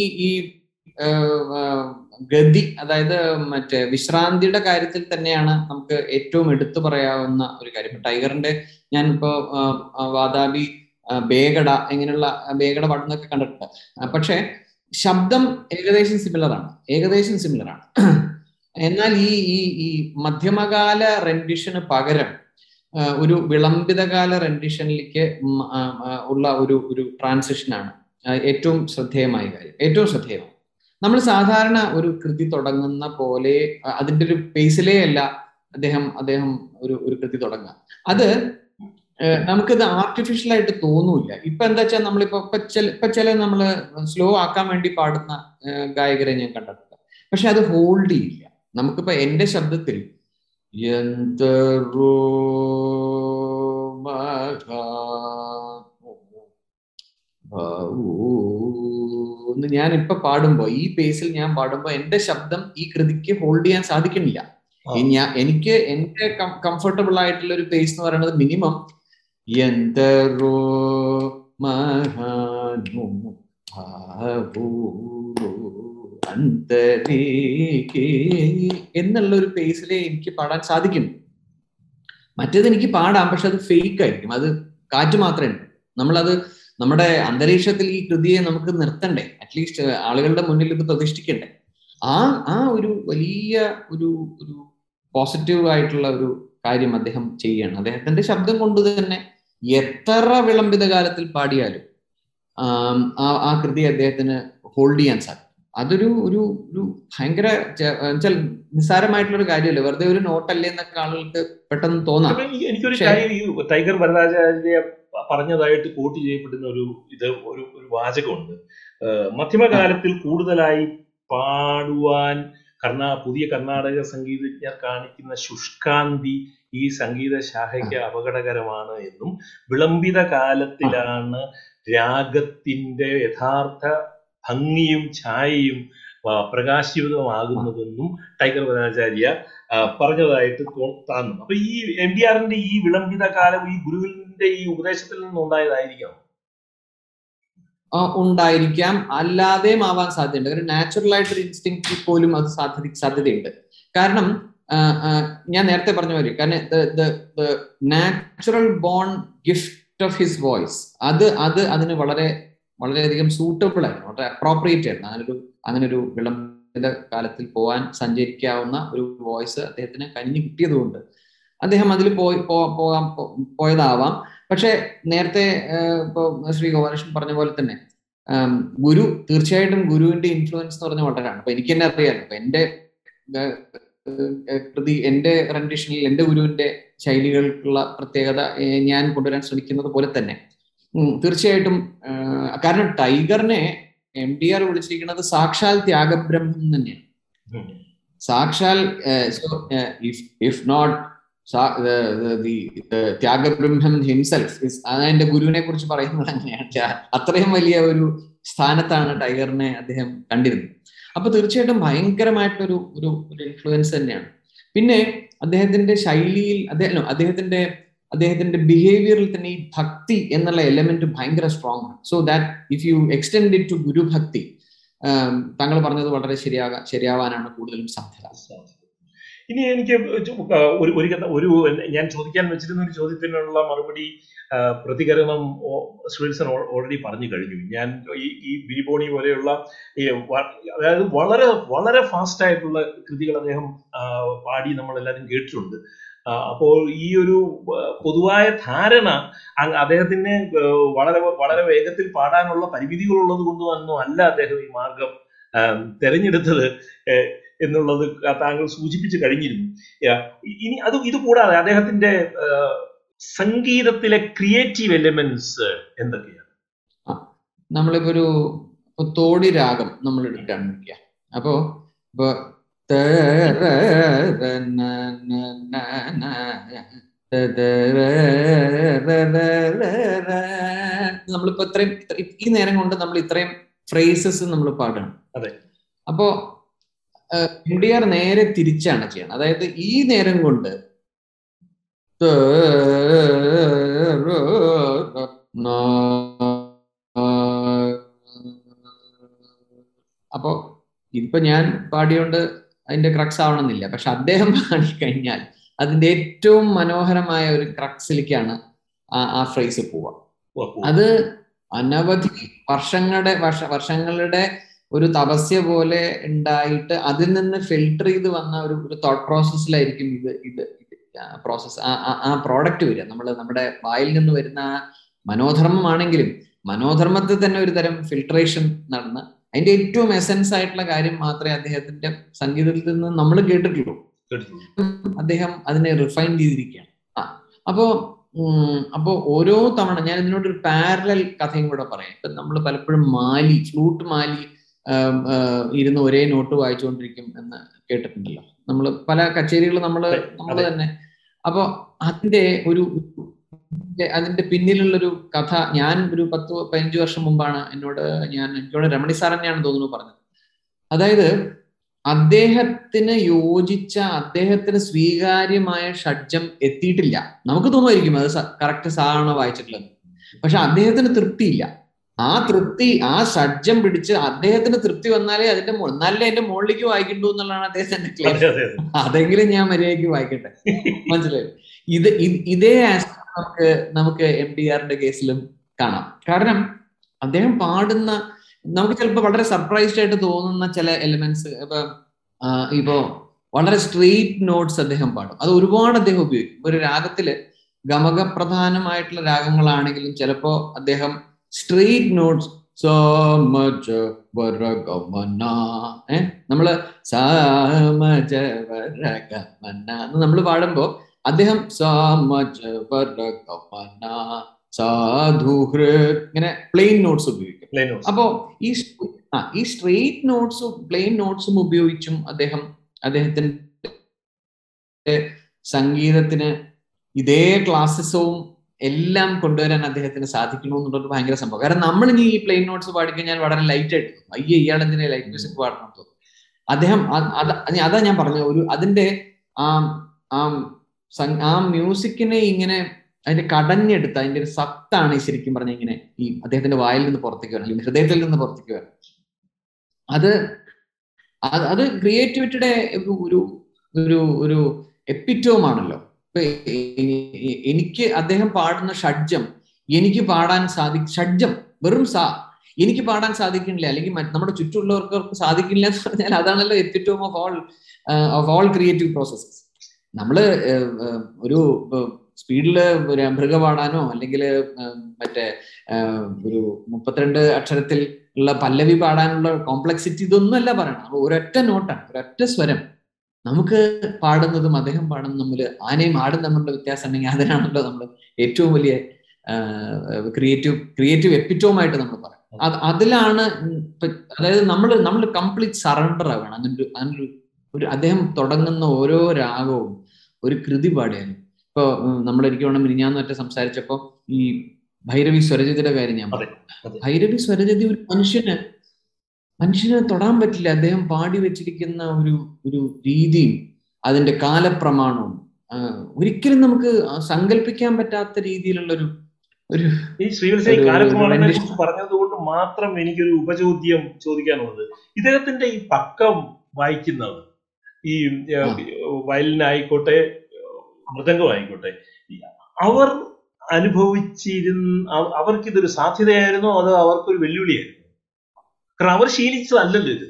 ഗതി, അതായത് മറ്റേ വിശ്രാന്തിയുടെ കാര്യത്തിൽ തന്നെയാണ് നമുക്ക് ഏറ്റവും എടുത്തു പറയാവുന്ന ഒരു കാര്യം. ടൈഗറിന്റെ ഞാനിപ്പോ വാതാബി, ബേഗട, ഇങ്ങനെയുള്ള ബേഗട പാടുന്നൊക്കെ കണ്ടിട്ടുണ്ട്. പക്ഷെ ശബ്ദം ഏകദേശം സിമിലറാണ്. എന്നാൽ ഈ മധ്യമകാല റെൻഡിഷന് പകരം ഒരു വിളംബിതകാല റെൻഡിഷനിലേക്ക് ഉള്ള ഒരു ട്രാൻസിഷനാണ് ഏറ്റവും ശ്രദ്ധേയമായ കാര്യം. നമ്മൾ സാധാരണ ഒരു കൃതി തുടങ്ങുന്ന പോലെ അതിന്റെ ഒരു പേസിലേ അല്ല അദ്ദേഹം ഒരു കൃതി തുടങ്ങുക. അത് നമുക്കത് ആർട്ടിഫിഷ്യൽ ആയിട്ട് തോന്നൂല്ല. ഇപ്പൊ എന്താ വെച്ചാൽ നമ്മളിപ്പോ ചില നമ്മള് സ്ലോ ആക്കാൻ വേണ്ടി പാടുന്ന ഗായകരെ ഞാൻ കണ്ടിട്ടുണ്ട്. പക്ഷെ അത് ഹോൾഡ് ചെയ്യില്ല. നമുക്കിപ്പോ എന്റെ ശബ്ദത്തിൽ ഞാനിപ്പോ പാടുമ്പോ ഈ പേസിൽ ഞാൻ പാടുമ്പോ എന്റെ ശബ്ദം ഈ കൃതിക്ക് ഹോൾഡ് ചെയ്യാൻ സാധിക്കുന്നില്ല. എനിക്ക് എന്റെ കംഫർട്ടബിൾ ആയിട്ടുള്ള ഒരു പേസ് എന്ന് പറയുന്നത് മിനിമം എന്തോ എന്നുള്ള ഒരു പേസിലേ എനിക്ക് പാടാൻ സാധിക്കുന്നു. മറ്റേത് എനിക്ക് പാടാം, പക്ഷെ അത് ഫേക്ക് ആയിരിക്കും. അത് കാറ്റ് മാത്രമേ ഉള്ളൂ. നമ്മളത് നമ്മുടെ അന്തരീക്ഷത്തിൽ ഈ കൃതിയെ നമുക്ക് നിർത്തണ്ടേ, അറ്റ്ലീസ്റ്റ് ആളുകളുടെ മുന്നിൽ ഇത് പ്രതിഷ്ഠിക്കണ്ടേ. ആ ഒരു വലിയ ഒരു ഒരു പോസിറ്റീവ് ആയിട്ടുള്ള ഒരു കാര്യം അദ്ദേഹം ചെയ്യണം. അദ്ദേഹത്തിന്റെ ശബ്ദം കൊണ്ട് തന്നെ എത്ര വിളംബിത കാലത്തിൽ പാടിയാലും ആ കൃതി അദ്ദേഹത്തിന് ഹോൾഡ് ചെയ്യാൻ സാധിക്കും. അതൊരു ഒരു ഒരു ഭയങ്കര വെച്ചാൽ നിസ്സാരമായിട്ടുള്ളൊരു കാര്യമല്ലേ, വെറുതെ ഒരു നോട്ടല്ലേ എന്നൊക്കെ ആളുകൾക്ക് പെട്ടെന്ന് തോന്നാം. എനിക്കൊരു കാര്യം ടൈഗർ വരദാചാര്യ പറഞ്ഞതായിട്ട് കോട്ട് ചെയ്യപ്പെടുന്ന ഒരു വാചകമുണ്ട്, മധ്യമകാലത്തിൽ കൂടുതലായി പാടുവാൻ പുതിയ കർണാടക സംഗീതജ്ഞർ കാണിക്കുന്ന ശുഷ്കാന്തി ഈ സംഗീത ശാഖയ്ക്ക് അപകടകരമാണ് എന്നും, വിളംബിത കാലത്തിലാണ് രാഗത്തിൻ്റെ യഥാർത്ഥ ഭംഗിയും ഛായയും പ്രകാശിതമാകുന്നതെന്നും ടൈഗർ വനാചാര്യ പറഞ്ഞതായിട്ട് തോന്നുന്നു. അപ്പൊ ഈ എം ടി ആറിന്റെ ഈ വിളംബിത കാലം ഈ ഗുരുവിന്റെ ഈ ഉപദേശത്തിൽ നിന്നുണ്ടായതായിരിക്കാം, ഉണ്ടായിരിക്കാം, അല്ലാതെയും ആവാൻ സാധ്യതയുണ്ട്. കാരണം നാച്ചുറൽ ആയിട്ടൊരു ഇൻസ്റ്റിങ്ക്റ്റിൽ പോലും അത് സാധ്യതയുണ്ട്. കാരണം ഞാൻ നേരത്തെ പറഞ്ഞ പോലെ, കാരണം natural born gift of his voice അത് അതിന് വളരെ വളരെയധികം സൂട്ടബിൾ ആയിരുന്നു, വളരെ അപ്രോപ്രിയേറ്റ് ആയിരുന്നു. അങ്ങനൊരു വിളംബിത കാലത്തിൽ പോകാൻ സഞ്ചരിക്കാവുന്ന ഒരു വോയിസ് അദ്ദേഹത്തിന് കനിഞ്ഞു കിട്ടിയതുകൊണ്ട് അദ്ദേഹം അതിൽ പോയതാവാം. പക്ഷെ നേരത്തെ ഇപ്പോൾ ശ്രീ ഗോപാലകൃഷ്ണൻ പറഞ്ഞ പോലെ തന്നെ ഗുരു തീർച്ചയായിട്ടും ഗുരുവിന്റെ ഇൻഫ്ലുവൻസ് എന്ന് പറഞ്ഞ വളരെയാണ്. അപ്പൊ എനിക്ക് തന്നെ അറിയാലോ, അപ്പൊ എന്റെ റെൻഡിഷനിൽ എന്റെ ഗുരുവിന്റെ ശൈലികൾക്കുള്ള പ്രത്യേകത ഞാൻ കൊണ്ടുവരാൻ ശ്രമിക്കുന്നത് പോലെ തന്നെ തീർച്ചയായിട്ടും. കാരണം ടൈഗറിനെ എം ടി ആർ വിളിച്ചിരിക്കുന്നത് സാക്ഷാൽ ത്യാഗബ്രഹ്മം തന്നെയാണ്. സാക്ഷാൽ if not Tyagabrahmam himself is. എന്റെ ഗുരുവിനെ കുറിച്ച് പറയുന്നത് അങ്ങനെയാണ്. അത്രയും വലിയ ഒരു സ്ഥാനത്താണ് ടൈഗറിനെ അദ്ദേഹം കണ്ടിരുന്നത്. അപ്പൊ തീർച്ചയായിട്ടും ഭയങ്കരമായിട്ടൊരു ഒരു ഇൻഫ്ലുവൻസ് തന്നെയാണ്. പിന്നെ അദ്ദേഹത്തിന്റെ ശൈലിയിൽ അദ്ദേഹത്തിന്റെ ബിഹേവിയറിൽ തന്നെ ഈ ഭക്തി എന്നുള്ള എലമെന്റ് ഭയങ്കര സ്ട്രോങ് ആണ്. So that if you extend it to ഗുരുഭക്തി, താങ്കൾ പറഞ്ഞത് വളരെ ശരിയാവാനാണ് കൂടുതലും സാധ്യത. ഇനി എനിക്ക് ഞാൻ ചോദിക്കാൻ വെച്ചിരുന്ന ഒരു ചോദ്യത്തിനുള്ള മറുപടി പ്രതികരണം ശ്രീൽസൺ ഓൾറെഡി പറഞ്ഞു കഴിഞ്ഞു. ഞാൻ ഈ ബിരിബോണി പോലെയുള്ള അതായത് വളരെ വളരെ ഫാസ്റ്റ് ആയിട്ടുള്ള കൃതികൾ അദ്ദേഹം പാടി നമ്മളെല്ലാവരും കേട്ടിട്ടുണ്ട്. അപ്പോൾ ഈ ഒരു പൊതുവായ ധാരണ അദ്ദേഹത്തിന് വളരെ വളരെ വേഗത്തിൽ പാടാനുള്ള പരിമിതികളുള്ളത് കൊണ്ട് ഒന്നും അല്ല അദ്ദേഹം ഈ മാർഗം തെരഞ്ഞെടുത്തത് എന്നുള്ളത് താങ്കൾ സൂചിപ്പിച്ചു കഴിഞ്ഞിരുന്നു. ഇനി ഇത് കൂടാതെ അദ്ദേഹത്തിന്റെ സംഗീതത്തിലെ ക്രിയേറ്റീവ് എലമെന്റ്സ് എന്തൊക്കെയാണ്? നമ്മളിപ്പോ ഒരു തോടി രാഗം നമ്മൾ എടുക്കാൻ നോക്കിയ അപ്പോ നമ്മളിപ്പോ ഇത്രയും ഈ നേരം കൊണ്ട് നമ്മൾ ഇത്രയും ഫ്രേസസ് നമ്മൾ പാടണം. അപ്പോ എം ഡി ആർ നേരെ തിരിച്ചാണ് ചെയ്യണം. അതായത് ഈ നേരം കൊണ്ട് അപ്പോ ഇതിപ്പോ ഞാൻ പാടിയോണ്ട് അതിന്റെ ക്രക്സ് ആവണമെന്നില്ല, പക്ഷെ അദ്ദേഹം പാടിക്കഴിഞ്ഞാൽ അതിന്റെ ഏറ്റവും മനോഹരമായ ഒരു ക്രക്സിലേക്കാണ് ആ ഫ്രേസ് പോവുക. അത് അനവധി വർഷങ്ങളുടെ ഒരു തപസ്യ പോലെ ഉണ്ടായിട്ട് അതിൽ നിന്ന് ഫിൽട്ടർ ചെയ്ത് വന്ന ഒരു തോട്ട് പ്രോസസ്സിലായിരിക്കും ആ പ്രോഡക്റ്റ് വരിക. നമ്മുടെ വായിൽ നിന്ന് വരുന്ന ആ മനോധർമ്മമാണെങ്കിലും മനോധർമ്മത്തിൽ തന്നെ ഒരു തരം ഫിൽട്രേഷൻ നടന്ന് അതിന്റെ ഏറ്റവും എസെൻസ് ആയിട്ടുള്ള കാര്യം മാത്രമേ അദ്ദേഹത്തിന്റെ സംഗീതത്തിൽ നിന്ന് നമ്മൾ കേട്ടിട്ടുള്ളൂ. അദ്ദേഹം അതിനെ റിഫൈൻ ചെയ്തിരിക്കുകയാണ്. അപ്പോ ഓരോ തവണ ഞാൻ ഇതിനോടൊരു പാരലൽ കഥയും കൂടെ പറയാം. ഇപ്പൊ നമ്മൾ പലപ്പോഴും ഫ്ലൂട്ട് മാലി ഇരുന്ന് ഒരേ നോട്ട് വായിച്ചുകൊണ്ടിരിക്കും എന്ന് കേട്ടിട്ടുണ്ടല്ലോ നമ്മൾ പല കച്ചേരികൾ നമ്മൾ തന്നെ. അപ്പോ അതിന്റെ പിന്നിലുള്ളൊരു കഥ ഞാൻ ഒരു 10-15 വർഷം മുമ്പാണ് എനിക്കോട് രമണി സാർ തന്നെയാണ് തോന്നുന്നു പറഞ്ഞത്. അതായത് അദ്ദേഹത്തിന് യോജിച്ച അദ്ദേഹത്തിന് സ്വീകാര്യമായ ഷഡ്ജം എത്തിയിട്ടില്ല. നമുക്ക് തോന്നുമായിരിക്കും അത് കറക്റ്റ് സാറാണ് വായിച്ചിട്ടുള്ളത്, പക്ഷെ അദ്ദേഹത്തിന് തൃപ്തിയില്ല. ആ ഷഡ്ജം പിടിച്ച് അദ്ദേഹത്തിന് തൃപ്തി വന്നാലേ അതിന്റെ മുകളിലേക്ക് വായിക്കണ്ടു എന്നുള്ളതാണ് അദ്ദേഹത്തിന്റെ ക്ലെയിം. അതെങ്കിലും ഞാൻ മര്യാദയ്ക്ക് വായിക്കട്ടെ, മനസ്സിലായോ? ഇതേ ആസ്പെക്ട് നമുക്ക് എം ടി ആറിന്റെ കേസിലും കാണാം. കാരണം അദ്ദേഹം പാടുന്ന നമുക്ക് ചിലപ്പോൾ വളരെ സർപ്രൈസ്ഡ് ആയിട്ട് തോന്നുന്ന ചില എലമെന്റ്സ് ഇപ്പോ വളരെ സ്ട്രെയിറ്റ് നോട്ട്സ് അദ്ദേഹം പാടും. അത് ഒരുപാട് അദ്ദേഹം ഉപയോഗിക്കും. ഒരു രാഗത്തില് ഗമകപ്രധാനമായിട്ടുള്ള രാഗങ്ങളാണെങ്കിലും ചിലപ്പോ അദ്ദേഹം സ്ട്രെയിറ്റ് നോട്ട്സ് നമ്മള് നമ്മൾ പാടുമ്പോ അദ്ദേഹം ഇങ്ങനെ പ്ലെയിൻ നോട്ട്സ് ഉപയോഗിക്കും. അപ്പോ ഈ സ്ട്രെയിറ്റ് നോട്ട്സും പ്ലെയിൻ നോട്ട്സും ഉപയോഗിച്ചും അദ്ദേഹത്തിന്റെ സംഗീതത്തിന് ഇതേ ക്ലാസിസവും എല്ലാം കൊണ്ടുവരാൻ അദ്ദേഹത്തിന് സാധിക്കണമെന്നുള്ളൊരു ഭയങ്കര സംഭവം. കാരണം നമ്മൾ ഇനി ഈ പ്ലെയിൻ നോട്ട്സ് പാടിക്കഴിഞ്ഞാൽ വളരെ ലൈറ്റ് ആയിട്ട് തോന്നും, അയ്യേ ഇയാൾ എന്തിനെ ലൈറ്റ് മ്യൂസിക് പാടണം തോന്നും അദ്ദേഹം. അതാ ഞാൻ പറഞ്ഞ ഒരു അതിന്റെ ആ മ്യൂസിക്കിനെ ഇങ്ങനെ അതിന്റെ കടഞ്ഞെടുത്ത് അതിന്റെ ഒരു സത്താണ് ഈ ശരിക്കും പറഞ്ഞ ഇങ്ങനെ ഈ അദ്ദേഹത്തിന്റെ വായിൽ നിന്ന് പുറത്തേക്ക് വരണം, അല്ലെങ്കിൽ ഹൃദയത്തിൽ നിന്ന് പുറത്തേക്ക് വരണം. അത് ക്രിയേറ്റിവിറ്റിയുടെ ഒരു ഒരു ഒരു എപ്പിറ്റോമാണല്ലോ. ഇപ്പൊ എനിക്ക് അദ്ദേഹം പാടുന്ന ഷഡ്ജം എനിക്ക് പാടാൻ ഷഡ്ജം വെറും എനിക്ക് പാടാൻ സാധിക്കുന്നില്ല, അല്ലെങ്കിൽ നമ്മുടെ ചുറ്റുമുള്ളവർക്ക് സാധിക്കുന്നില്ല എന്ന് പറഞ്ഞാൽ അതാണല്ലോ epitome of all creative processes. നമ്മള് ഒരു സ്പീഡില് ഭൃഗ പാടാനോ അല്ലെങ്കിൽ മറ്റേ ഒരു 32 അക്ഷരത്തിൽ ഉള്ള പല്ലവി പാടാനുള്ള കോംപ്ലക്സിറ്റി ഇതൊന്നും അല്ല പറയണം. ഒരൊറ്റ നോട്ടാണ്, ഒരൊറ്റ സ്വരം. നമുക്ക് പാടുന്നതും അദ്ദേഹം പാടുന്നതും തമ്മിൽ ആനയും ആടും തമ്മിലുള്ള വ്യത്യാസം ഉണ്ടെങ്കിൽ അതിനാണല്ലോ നമ്മൾ ഏറ്റവും വലിയ ക്രിയേറ്റീവ് എപ്പിറ്റോമായിട്ട് നമ്മൾ പറയും. അതിലാണ് അതായത് നമ്മൾ കംപ്ലീറ്റ് സറണ്ടർ ആവുകയാണ്. അങ്ങനൊരു അദ്ദേഹം തുടങ്ങുന്ന ഓരോ രാഗവും ഒരു കൃതി പാടിയാലും. ഇപ്പൊ നമ്മൾ എനിക്ക് വേണം മിനിഞ്ഞാന്ന് മറ്റേ സംസാരിച്ചപ്പോ ഈ ഭൈരവി സ്വരജിതിയുടെ കാര്യം ഞാൻ പറയും. ഭൈരവി സ്വരജിതി ഒരു മനുഷ്യന് തൊടാൻ പറ്റില്ല. അദ്ദേഹം പാടി വെച്ചിരിക്കുന്ന ഒരു ഒരു രീതിയും അതിന്റെ കാലപ്രമാണവും ഒരിക്കലും നമുക്ക് സങ്കല്പിക്കാൻ പറ്റാത്ത രീതിയിലുള്ള ഒരു ഈ ശ്രീവത്സ കാലപ്രമാണത്തെ കുറിച്ച് പറഞ്ഞതുകൊണ്ട് മാത്രം എനിക്കൊരു ഉപചോദ്യം ചോദിക്കാനുള്ളത്, ഇദ്ദേഹത്തിന്റെ ഈ പക്കം വായിക്കുന്നത് ഈ വയലിനായിക്കോട്ടെ മൃദംഗമായിക്കോട്ടെ അവർ അവർക്കിതൊരു സാധ്യതയായിരുന്നോ അതോ അവർക്കൊരു വെല്ലുവിളിയായിരുന്നു? കാരണം അവർ ശീലിച്ചതല്ലല്ലോ ഇത്.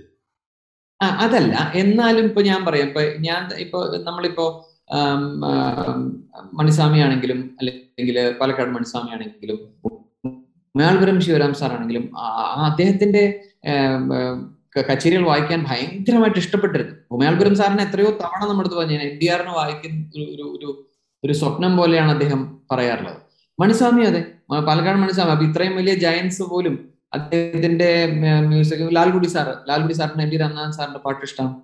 അതല്ല, എന്നാലും ഇപ്പൊ ഞാൻ പറയാം, ഇപ്പൊ നമ്മളിപ്പോ മണിസ്വാമി ആണെങ്കിലും അല്ലെങ്കിൽ പാലക്കാട് മണിസ്വാമി ആണെങ്കിലും ഉമയാൾപുരം ശിവരാം സാറാണെങ്കിലും അദ്ദേഹത്തിന്റെ കച്ചേരികൾ വായിക്കാൻ ഭയങ്കരമായിട്ട് ഇഷ്ടപ്പെട്ടിരുന്നു. ഉമയാൾപുരം സാറിന് എത്രയോ തവണ നമ്മളത് പറഞ്ഞു NTRന് വായിക്കുന്ന ഒരു ഒരു സ്വപ്നം പോലെയാണ് അദ്ദേഹം പറയാറുള്ളത്. മണിസ്വാമി അതെ, പാലക്കാട് മണിസ്വാമി. അപ്പൊ ഇത്രയും വലിയ ജയൻസ് പോലും അദ്ദേഹത്തിന്റെ മ്യൂസിക്. ലാൽഗുഡി സാറിന് NT രാമനാഥൻ സാറിന്റെ പാട്ട് ഇഷ്ടമാണ്.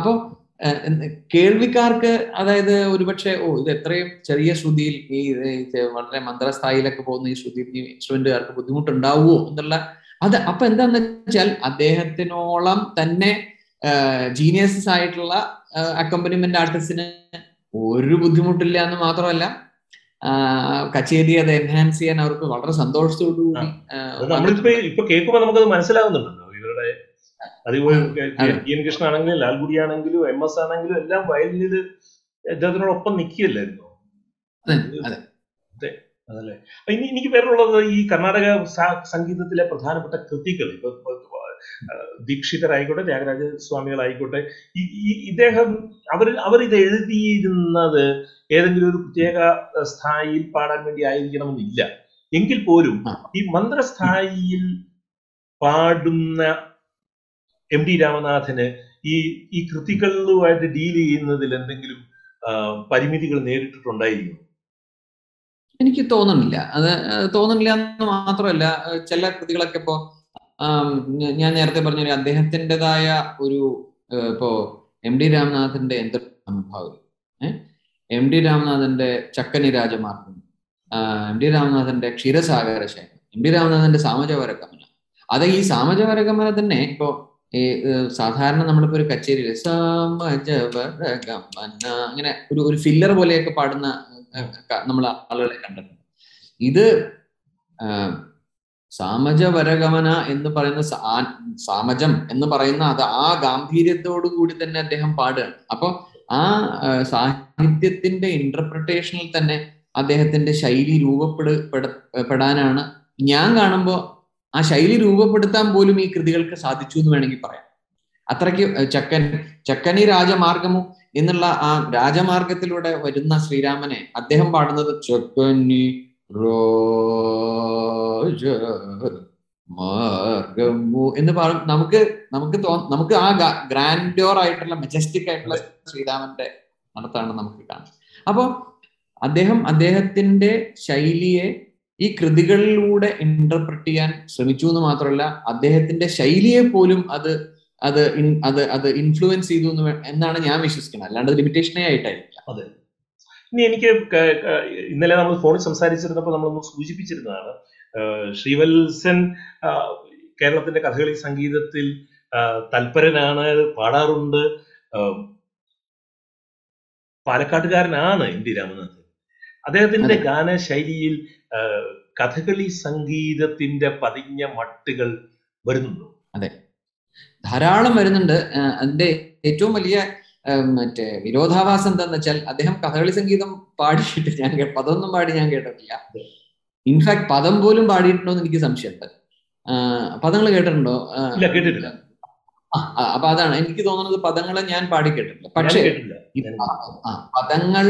അപ്പൊ കേൾവിക്കാർക്ക് അതായത് ഒരുപക്ഷെ ഇത് എത്രയും ചെറിയ ശ്രുതിയിൽ ഈ വളരെ മന്ത്രസ്ഥായിലൊക്കെ പോകുന്ന ഈ ശ്രുതി ഇൻസ്ട്രുമെന്റുകാർക്ക് ബുദ്ധിമുട്ടുണ്ടാവുമോ എന്നുള്ള അപ്പൊ എന്താന്ന് വെച്ചാൽ അദ്ദേഹത്തിനോളം തന്നെ ജീനിയസസ് ആയിട്ടുള്ള അക്കമ്പനിമെന്റ് ആർട്ടിസ്റ്റിന് ഒരു ബുദ്ധിമുട്ടില്ല എന്ന് മാത്രമല്ല കച്ചേരി അത് എൻഹാൻസ് ചെയ്യാൻ അവർക്ക് വളരെ സന്തോഷത്തോടു കൂടി കേൾക്കുമ്പോൾ നമുക്കത് മനസ്സിലാവുന്നുണ്ടല്ലോ. ഇവരുടെ കൃഷ്ണൻ ആണെങ്കിലും ലാൽഗുഡി ആണെങ്കിലും MS ആണെങ്കിലും എല്ലാം വയലിനില് ഇദ്ദേഹത്തിനോടൊപ്പം നിൽക്കുകയല്ലായിരുന്നു. അതല്ലേ. ഇനി എനിക്ക് പേരുള്ളത് ഈ കർണാടക സംഗീതത്തിലെ പ്രധാനപ്പെട്ട കൃതികൾ, ഇപ്പൊ ദീക്ഷിതരായിക്കോട്ടെ ത്യാഗരാജ സ്വാമികളായിക്കോട്ടെ, ഇദ്ദേഹം അവർ ഇത് എഴുതിയിരുന്നത് ഏതെങ്കിലും ഒരു പ്രത്യേക സ്ഥായിയിൽ പാടാൻ വേണ്ടി ആയിരിക്കണമെന്നില്ല. എങ്കിൽ പോലും ഈ മന്ത്രസ്ഥായിയിൽ പാടുന്ന MT രാമനാഥന് ഈ കൃതികളുമായിട്ട് ഡീൽ ചെയ്യുന്നതിൽ എന്തെങ്കിലും പരിമിതികൾ നേരിട്ടിട്ടുണ്ടായിരുന്നു? എനിക്ക് തോന്നുന്നില്ല. അത് തോന്നുന്നില്ല എന്ന് മാത്രമല്ല, ചില കൃതികളൊക്കെ ഇപ്പോ ഞാൻ നേരത്തെ പറഞ്ഞ അദ്ദേഹത്തിൻ്റെതായ ഒരു ഇപ്പോ MT രാമനാഥന്റെ യന്ത്രഭാവി, MT രാമനാഥന്റെ Chakkani രാജമാർഗം, MT രാമനാഥന്റെ Ksheerasagara ശൈലം, MT രാമനാഥന്റെ Samajavara Gamana. അത് ഈ സാമജവര കമന തന്നെ ഇപ്പോ സാധാരണ നമ്മളിപ്പോ ഒരു കച്ചേരിയില് സാമജവര കമന അങ്ങനെ ഒരു ഫില്ലർ പോലെയൊക്കെ പാടുന്ന നമ്മൾ ആളുകളെ കണ്ടിട്ടുണ്ട്. ഇത് സാമജവരഗമന എന്ന് പറയുന്ന സാമജം എന്ന് പറയുന്ന അത് ആ ഗാംഭീര്യത്തോടു കൂടി തന്നെ അദ്ദേഹം പാടുകയാണ്. അപ്പൊ ആ സാഹിത്യത്തിന്റെ ഇന്റർപ്രിട്ടേഷനിൽ തന്നെ അദ്ദേഹത്തിന്റെ ശൈലി രൂപപ്പെടാനാണ് ഞാൻ കാണുമ്പോ ആ ശൈലി രൂപപ്പെടുത്താൻ പോലും ഈ കൃതികൾക്ക് സാധിച്ചു എന്ന് വേണമെങ്കിൽ പറയാം. അത്രയ്ക്ക് ചക്കനി രാജമാർഗമോ എന്നുള്ള ആ രാജമാർഗത്തിലൂടെ വരുന്ന ശ്രീരാമനെ അദ്ദേഹം പാടുന്നത് ചക്കനി രാജമാർഗമോ എന്ന് പാടും. നമുക്ക് ആ ഗ്രാൻഡോർ ആയിട്ടുള്ള മെജസ്റ്റിക് ആയിട്ടുള്ള ശ്രീരാമന്റെ നടത്താണ് നമുക്ക് കാണുന്നത്. അപ്പോ അദ്ദേഹത്തിന്റെ ശൈലിയെ ഈ കൃതികളിലൂടെ ഇന്റർപ്രറ്റ് ചെയ്യാൻ ശ്രമിച്ചു എന്ന് മാത്രമല്ല, അദ്ദേഹത്തിന്റെ ശൈലിയെ പോലും അത് ഇൻഫ്ലുവൻസ് ചെയ്തു എന്നാണ് ഞാൻ വിശ്വസിക്കുന്നത്. അല്ലാണ്ട് ലിമിറ്റേഷനേ ആയിട്ടായിരിക്കും. ഇനി എനിക്ക് ഇന്നലെ നമ്മൾ ഫോണിൽ സംസാരിച്ചിരുന്നപ്പോൾ നമ്മളൊന്ന് സൂചിപ്പിച്ചിരുന്നതാണ്, ശ്രീവത്സൻ കേരളത്തിന്റെ കഥകളി സംഗീതത്തിൽ തൽപരനാണ്, പാടാറുണ്ട്, പാലക്കാട്ടുകാരനാണ് എൻ ടി രാമനാഥൻ. അദ്ദേഹത്തിന്റെ ഗാനശൈലിയിൽ കഥകളി സംഗീതത്തിന്റെ പതിഞ്ഞ മട്ടുകൾ വരുന്നുണ്ടോ? അതെ, ധാരാളം വരുന്നുണ്ട്. അതിന്റെ ഏറ്റവും വലിയ മറ്റേ വിരോധാഭാസം എന്താന്ന് വെച്ചാൽ, അദ്ദേഹം കഥകളി സംഗീതം പാടിയിട്ട് പദമൊന്നും പാടി ഞാൻ കേട്ടിട്ടില്ല. ഇൻഫാക്ട് പദം പോലും പാടിയിട്ടുണ്ടോ എന്ന് എനിക്ക് സംശയമുണ്ട്. പദങ്ങൾ കേട്ടിട്ടുണ്ടോ? കേട്ടിട്ടില്ല. അപ്പൊ അതാണ് എനിക്ക് തോന്നുന്നത്, പദങ്ങളെ ഞാൻ പാടി കേട്ടിട്ടില്ല. പക്ഷേ പദങ്ങൾ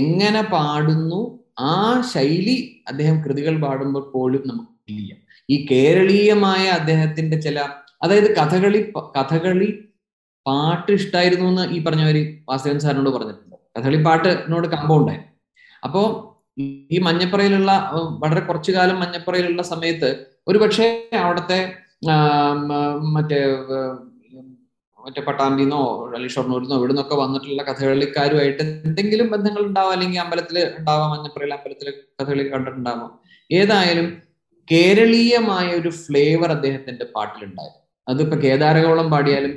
എങ്ങനെ പാടുന്നു, ആ ശൈലി അദ്ദേഹം കൃതികൾ പാടുമ്പോൾ പോലും നമുക്ക് ഇല്ല. ഈ കേരളീയമായ അദ്ദേഹത്തിന്റെ ചില, അതായത് കഥകളി പാട്ട് ഇഷ്ടായിരുന്നു എന്ന് ഈ പറഞ്ഞവര് വാസുദേവൻ സാറിനോട് പറഞ്ഞിട്ടുണ്ട്. കഥകളി പാട്ടിനോട് കമ്പമുണ്ടായിരുന്നു. അപ്പോ ഈ മഞ്ഞപ്പുറയിലുള്ള വളരെ കുറച്ചു കാലം മഞ്ഞപ്പുറയിലുള്ള സമയത്ത് ഒരു പക്ഷേ അവിടുത്തെ മറ്റേ മറ്റേ പട്ടാമ്പിന്നോ അല്ലെ ഷൊർണൂരിന്നോ ഇവിടുന്നൊക്കെ വന്നിട്ടുള്ള കഥകളിക്കാരുമായിട്ട് എന്തെങ്കിലും ബന്ധങ്ങൾ ഉണ്ടാവാം, അല്ലെങ്കിൽ അമ്പലത്തിൽ ഉണ്ടാവാം, മഞ്ഞപ്പുറയിലെ അമ്പലത്തിലെ കഥകളി കണ്ടിട്ടുണ്ടാവാം. ഏതായാലും കേരളീയമായ ഒരു ഫ്ലേവർ അദ്ദേഹത്തിന്റെ പാട്ടിലുണ്ടായിരുന്നു. അതിപ്പോ കേദാരകോളം പാടിയാലും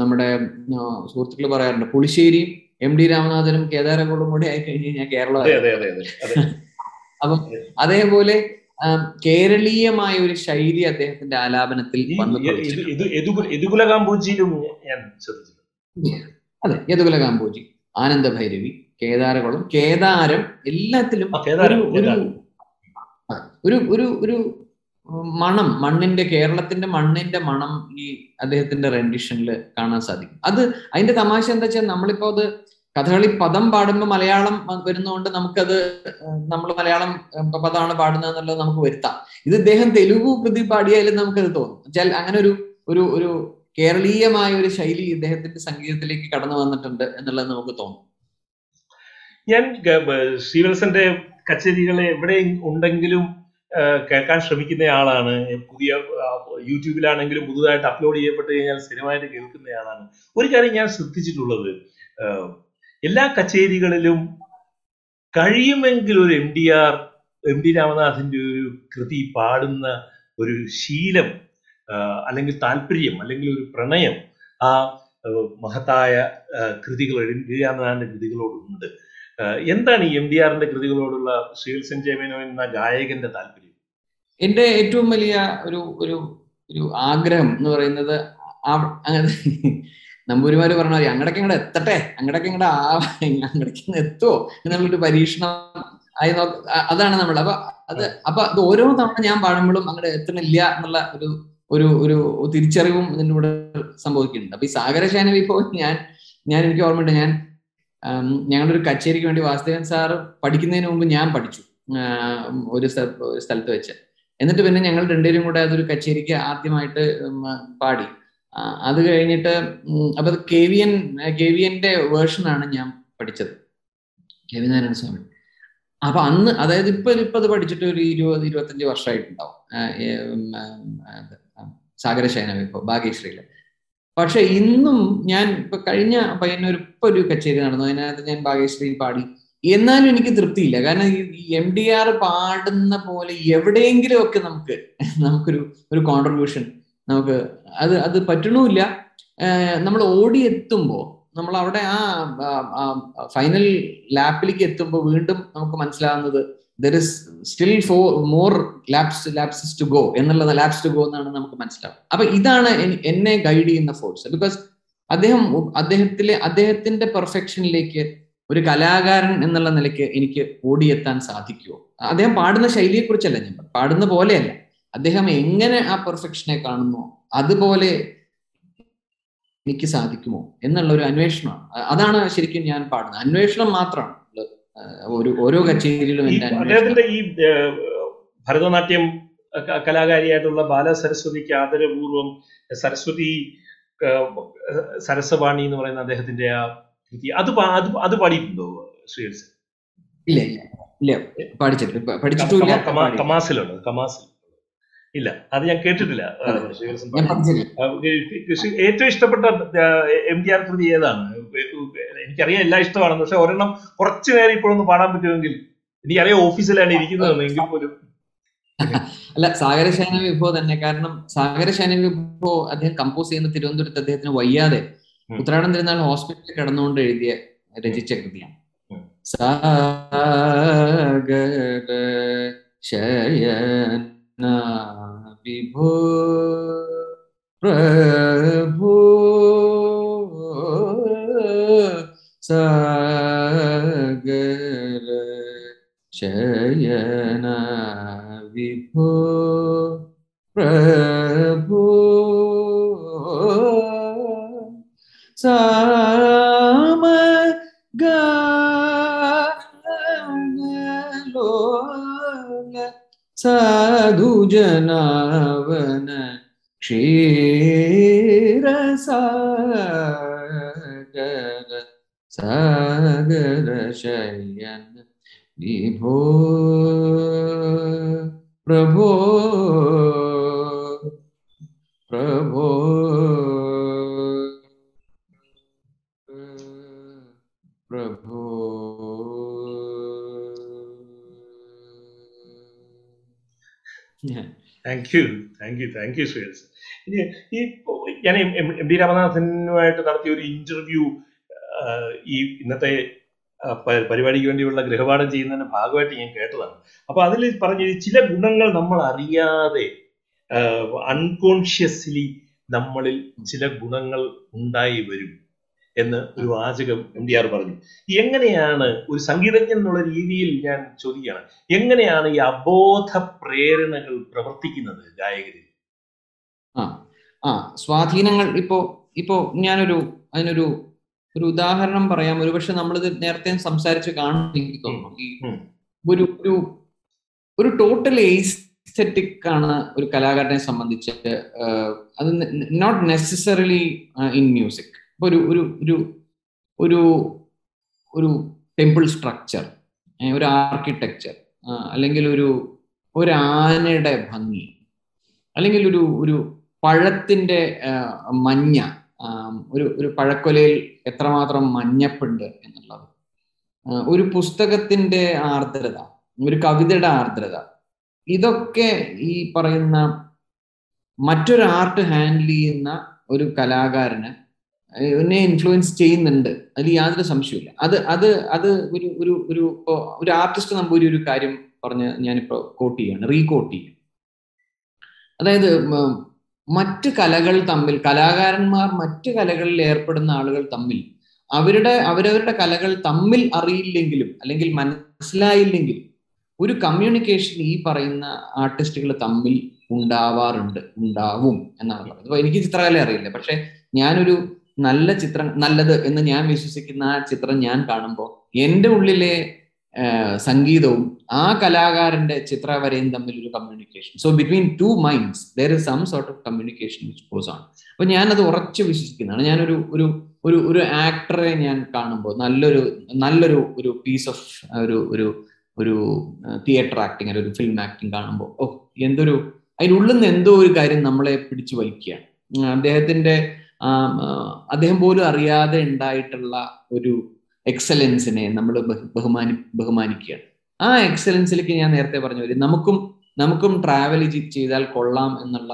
നമ്മുടെ സുഹൃത്തുക്കൾ പറയാറുണ്ട്, പുളിശ്ശേരിയും എം ഡി രാമനാഥനും കേദാരകോളം കൂടെ ആയിക്കഴിഞ്ഞ് കഴിഞ്ഞാൽ കേരളമായിരുന്നു. അപ്പം അതേപോലെ കേരളീയമായ ഒരു ശൈലി അദ്ദേഹത്തിന്റെ ആലാപനത്തിൽ അതെ, യദുകുല കാമ്പോജി, ആനന്ദഭൈരവി, കേദാരകോളം, കേദാരം, എല്ലാത്തിലും ഒരു ഒരു ഒരു മണം, മണ്ണിന്റെ, കേരളത്തിന്റെ മണ്ണിന്റെ മണം ഈ അദ്ദേഹത്തിന്റെ റെൻഡിഷനിൽ കാണാൻ സാധിക്കും. അത് അതിന്റെ തമാശ എന്താ വെച്ചാൽ, നമ്മളിപ്പോ അത് കഥകളി പദം പാടുമ്പോൾ മലയാളം വരുന്നതുകൊണ്ട് നമുക്കത് നമ്മൾ മലയാളം പദമാണ് പാടുന്നത് എന്നുള്ളത് നമുക്ക് വരുത്താം. ഇത് ഇദ്ദേഹം തെലുഗു കൃതി പാടിയാലും നമുക്കത് തോന്നും. വെച്ചാൽ അങ്ങനെ ഒരു ഒരു ഒരു കേരളീയമായ ഒരു ശൈലി ഇദ്ദേഹത്തിന്റെ സംഗീതത്തിലേക്ക് കടന്നു വന്നിട്ടുണ്ട് എന്നുള്ളത് നമുക്ക് തോന്നും. ഞാൻ ശ്രീവത്സന്റെ കച്ചേരികളെ എവിടെ ഉണ്ടെങ്കിലും കേൾക്കാൻ ശ്രമിക്കുന്ന ആളാണ്. പുതിയ യൂട്യൂബിലാണെങ്കിലും പുതുതായിട്ട് അപ്ലോഡ് ചെയ്യപ്പെട്ട് കഴിഞ്ഞാൽ സ്ഥിരമായിട്ട് കേൾക്കുന്ന ആളാണ്. ഒരു കാര്യം ഞാൻ ശ്രദ്ധിച്ചിട്ടുള്ളത്, എല്ലാ കച്ചേരികളിലും കഴിയുമെങ്കിൽ ഒരു എം ടി രാമനാഥന്റെ ഒരു കൃതി പാടുന്ന ഒരു ശീലം, അല്ലെങ്കിൽ താല്പര്യം, അല്ലെങ്കിൽ ഒരു പ്രണയം ആ മഹത്തായ കൃതികളോട്, എം ടി രാമനാഥന്റെ കൃതികളോടുണ്ട്. എന്താണ് ഈ എം ടി ആറിന്റെ കൃതികളോടുള്ള ശ്രീവത്സൻ ചേമേനോ എന്ന ഗായകന്റെ താല്പര്യം? എന്റെ ഏറ്റവും വലിയ ഒരു ഒരു ഒരു ആഗ്രഹം എന്ന് പറയുന്നത്, നമ്പൂരിമാര് പറഞ്ഞ അങ്ങടൊക്കെ ഇങ്ങടെ എത്തട്ടെ, അങ്ങടൊക്കെ എത്തുവോ എന്നുള്ളൊരു പരീക്ഷണം ആയി അതാണ് നമ്മൾ. അപ്പൊ അത് ഓരോ തവണ ഞാൻ പാടുമ്പോഴും അങ്ങോട്ട് എത്തണില്ല എന്നുള്ള ഒരു ഒരു ഒരു തിരിച്ചറിവും ഇതിൻ്റെ കൂടെ സംഭവിക്കുന്നുണ്ട്. അപ്പൊ ഈ സാഗരശാനവി ഇപ്പോ ഞാൻ എനിക്ക് ഓർമ്മയുണ്ട്, ഞങ്ങളൊരു കച്ചേരിക്ക് വേണ്ടി വാസുദേവൻ സാറ് പഠിക്കുന്നതിന് മുമ്പ് ഞാൻ പഠിച്ചു ഒരു സ്ഥലത്ത് വെച്ച്. എന്നിട്ട് പിന്നെ ഞങ്ങൾ രണ്ടുപേരും കൂടെ അതൊരു കച്ചേരിക്ക് ആദ്യമായിട്ട് പാടി. അത് കഴിഞ്ഞിട്ട് അപ്പൊ കെ വി എന്റെ വേർഷനാണ് ഞാൻ പഠിച്ചത്, കെ വി നാരായണ സ്വാമി. അപ്പൊ അന്ന്, അതായത് ഇപ്പൊ അത് പഠിച്ചിട്ട് ഒരു 20-25 വർഷമായിട്ടുണ്ടാവും സാഗരശയനം ഇപ്പൊ ഭാഗ്യശ്രീയില്. പക്ഷെ ഇന്നും ഞാൻ ഇപ്പൊ കഴിഞ്ഞ ഇപ്പൊ ഒരു കച്ചേരി നടന്നു, അതിനകത്ത് ഞാൻ ഭാഗ്യശ്രീ പാടി. എന്നാലും എനിക്ക് തൃപ്തിയില്ല, കാരണം ഈ എം ഡി ആർ പാടുന്ന പോലെ എവിടെയെങ്കിലും ഒക്കെ നമുക്കൊരു കോൺട്രിബ്യൂഷൻ നമുക്ക് അത് പറ്റണമില്ല. നമ്മൾ ഓടിയെത്തുമ്പോൾ, നമ്മൾ അവിടെ ആ ഫൈനൽ ലാപ്പിലേക്ക് എത്തുമ്പോൾ വീണ്ടും നമുക്ക് മനസ്സിലാവുന്നത് there is still more lapses to go എന്നുള്ളത്, ലാപ്സ് ടു ഗോ എന്നാണ് നമുക്ക് മനസ്സിലാവും. അപ്പൊ ഇതാണ് എന്നെ ഗൈഡ് ചെയ്യുന്ന ഫോഴ്സ്. ബിക്കോസ് അദ്ദേഹത്തിന്റെ പെർഫെക്ഷനിലേക്ക് ഒരു കലാകാരൻ എന്നുള്ള നിലയ്ക്ക് എനിക്ക് ഓടിയെത്താൻ സാധിക്കുമോ? അദ്ദേഹം പാടുന്ന ശൈലിയെ കുറിച്ചല്ല ഞാൻ പാടുന്ന പോലെയല്ല, അദ്ദേഹം എങ്ങനെ ആ പെർഫെക്ഷനെ കാണുന്നു അതുപോലെ എനിക്ക് സാധിക്കുമോ എന്നുള്ള ഒരു അന്വേഷണമാണ്. അതാണ് ശരിക്കും ഞാൻ പാടുന്നത്, അന്വേഷണം മാത്രമാണ്. ഓരോ കച്ചേരിയിലും അദ്ദേഹത്തിന്റെ ഈ ഭരതനാട്യം കലാകാരിയായിട്ടുള്ള ബാല സരസ്വതിക്ക് ആദരപൂർവം സരസ്വതി സരസവാണി എന്ന് പറയുന്ന അദ്ദേഹത്തിന്റെ ആ കൃതി അത് പാടിയിട്ടുണ്ടോ ശ്രീവത്സൻ? ഇല്ല, പഠിച്ചിട്ടില്ല. കമാസിലുണ്ട് ഇല്ല, അത് ഞാൻ കേട്ടിട്ടില്ല. ഏറ്റവും ഇഷ്ടപ്പെട്ട എം ടി ആർ കൃതി ഏതാണ്? എനിക്കറിയാം എല്ലാം ഇഷ്ടമാണെന്ന്, പക്ഷെ ഒരെണ്ണം കുറച്ചു നേരം ഇപ്പോഴൊന്ന് പാടാൻ പറ്റുമെങ്കിൽ. എനിക്കറിയാം ഓഫീസിലാണ് ഇരിക്കുന്നത് എങ്കിൽ പോലും. അല്ല, സാഗരശാന വിഭോ തന്നെ, കാരണം സാഗരശാന വിഭോ അദ്ദേഹം കമ്പോസ് ചെയ്യുന്ന തിരുവനന്തപുരത്ത് അദ്ദേഹത്തിന് വയ്യാതെ ഉത്രാടം തിരുന്നാൾ ഹോസ്പിറ്റലിൽ കിടന്നുകൊണ്ട് എഴുതിയ രചിച്ച കൃതിയാണ് സാഗരശാന വിഭോ പ്രഭോ സാഗരശാന വിഭോ പ്രഭോ സമഗലോല സാധുജനാവന ക്ഷീരസാഗര സാഗരശയന വിഭോ പ്രഭോ പ്രഭോ പ്രഭോ. Thank you Suresh. ഈ ഞാൻ എം ഡി രാമനാഥനുമായിട്ട് നടത്തിയ ഒരു ഇന്റർവ്യൂ ഈ ഇന്നത്തെ പരിപാടിക്ക് വേണ്ടിയുള്ള ഗൃഹപാഠം ചെയ്യുന്നതിന്റെ ഭാഗമായിട്ട് ഞാൻ കേട്ടതാണ്. അപ്പൊ അതിൽ പറഞ്ഞ ചില ഗുണങ്ങൾ നമ്മൾ അറിയാതെ അൺകോൺഷ്യസ്ലി നമ്മളിൽ ചില ഗുണങ്ങൾ ഉണ്ടായി വരും എന്ന് ഒരു വാചകം എം ഡി ആർ പറഞ്ഞു. എങ്ങനെയാണ് ഒരു സംഗീതജ്ഞൻ എന്നുള്ള രീതിയിൽ ഞാൻ ചോദിക്കുകയാണ്, എങ്ങനെയാണ് ഈ അബോധ പ്രേരണകൾ പ്രവർത്തിക്കുന്നത് ഗായകരിൽ? സ്വാധീനങ്ങൾ ഇപ്പോ ഞാനൊരു അതിനൊരു ഉദാഹരണം പറയാം. ഒരുപക്ഷെ നമ്മളിത് നേരത്തെ സംസാരിച്ച് കാണുമെങ്കിൽ തോന്നുന്നു. ഒരു ഒരു ടോട്ടൽ എയ്സ്തെറ്റിക് ആണ് ഒരു കലാകാരനെ സംബന്ധിച്ചിട്ട്. അത് നോട്ട് നെസസറിലി ഇൻ മ്യൂസിക്. ഇപ്പൊ ഒരു ഒരു ഒരു ഒരു ടെമ്പിൾ സ്ട്രക്ചർ, ഒരു ആർക്കിടെക്ചർ, അല്ലെങ്കിൽ ഒരു ആനയുടെ ഭംഗി, അല്ലെങ്കിൽ ഒരു ഒരു പഴത്തിന്റെ മഞ്ഞ, ഒരു പഴക്കൊലയിൽ എത്രമാത്രം മഞ്ഞപ്പുണ്ട് എന്നുള്ളത്, ഒരു പുസ്തകത്തിന്റെ ആർദ്രത, ഒരു കവിതയുടെ ആർദ്രത, ഇതൊക്കെ ഈ പറയുന്ന മറ്റൊരു ആർട്ട് ഹാൻഡിൽ ചെയ്യുന്ന ഒരു കലാകാരന് എന്നെ ഇൻഫ്ലുവൻസ് ചെയ്യുന്നുണ്ട്. അതിൽ യാതൊരു സംശയമില്ല. അത് അത് അത് ഒരു ഒരു ഒരു ഒരു ആർട്ടിസ്റ്റ് നമുക്ക് ഒരു കാര്യം പറഞ്ഞ് ഞാനിപ്പോൾ റീകോട്ട് ചെയ്യാണ്. അതായത് മറ്റ് കലകൾ തമ്മിൽ, കലാകാരന്മാർ മറ്റ് കലകളിൽ ഏർപ്പെടുന്ന ആളുകൾ തമ്മിൽ അവരവരുടെ കലകൾ തമ്മിൽ അറിയില്ലെങ്കിലും അല്ലെങ്കിൽ മനസ്സിലായില്ലെങ്കിലും ഒരു കമ്മ്യൂണിക്കേഷൻ ഈ പറയുന്ന ആർട്ടിസ്റ്റുകൾ തമ്മിൽ ഉണ്ടാവും എന്നാണ് പറയുന്നത്. അപ്പൊ എനിക്ക് ചിത്രകല അറിയില്ല, പക്ഷെ ഞാനൊരു നല്ല ചിത്രം, നല്ലത് എന്ന് ഞാൻ വിശ്വസിക്കുന്ന ആ ചിത്രം ഞാൻ കാണുമ്പോൾ എൻ്റെ ഉള്ളിലെ സംഗീതവും ആ കലാകാരന്റെ ചിത്രവരയും തമ്മിൽ ഒരു communication, so between two minds there is some sort of communication which goes on. അപ്പൊ ഞാനത് ഉറച്ചു വിശ്വസിക്കുന്നതാണ്. ഞാനൊരു ഒരു ഒരു ഒരു ആക്ടറെ ഞാൻ കാണുമ്പോൾ, നല്ലൊരു ഒരു പീസ് ഓഫ് ഒരു ഒരു ഒരു തിയേറ്റർ ആക്ടിങ് അല്ലെങ്കിൽ ഒരു ഫിലിം ആക്ടിങ് കാണുമ്പോൾ എന്തൊരു അതിനുള്ളിൽ നിന്ന് എന്തോ ഒരു കാര്യം നമ്മളെ പിടിച്ചു വലിക്കുകയാണ്. അദ്ദേഹം പോലും അറിയാതെ ഉണ്ടായിട്ടുള്ള ഒരു എക്സലൻസിനെ നമ്മൾ ബഹുമാനിക്കുകയാണ്. ആ എക്സലൻസിലേക്ക് ഞാൻ നേരത്തെ പറഞ്ഞു വരും, നമുക്കും ട്രാവൽ ചെയ്താൽ കൊള്ളാം എന്നുള്ള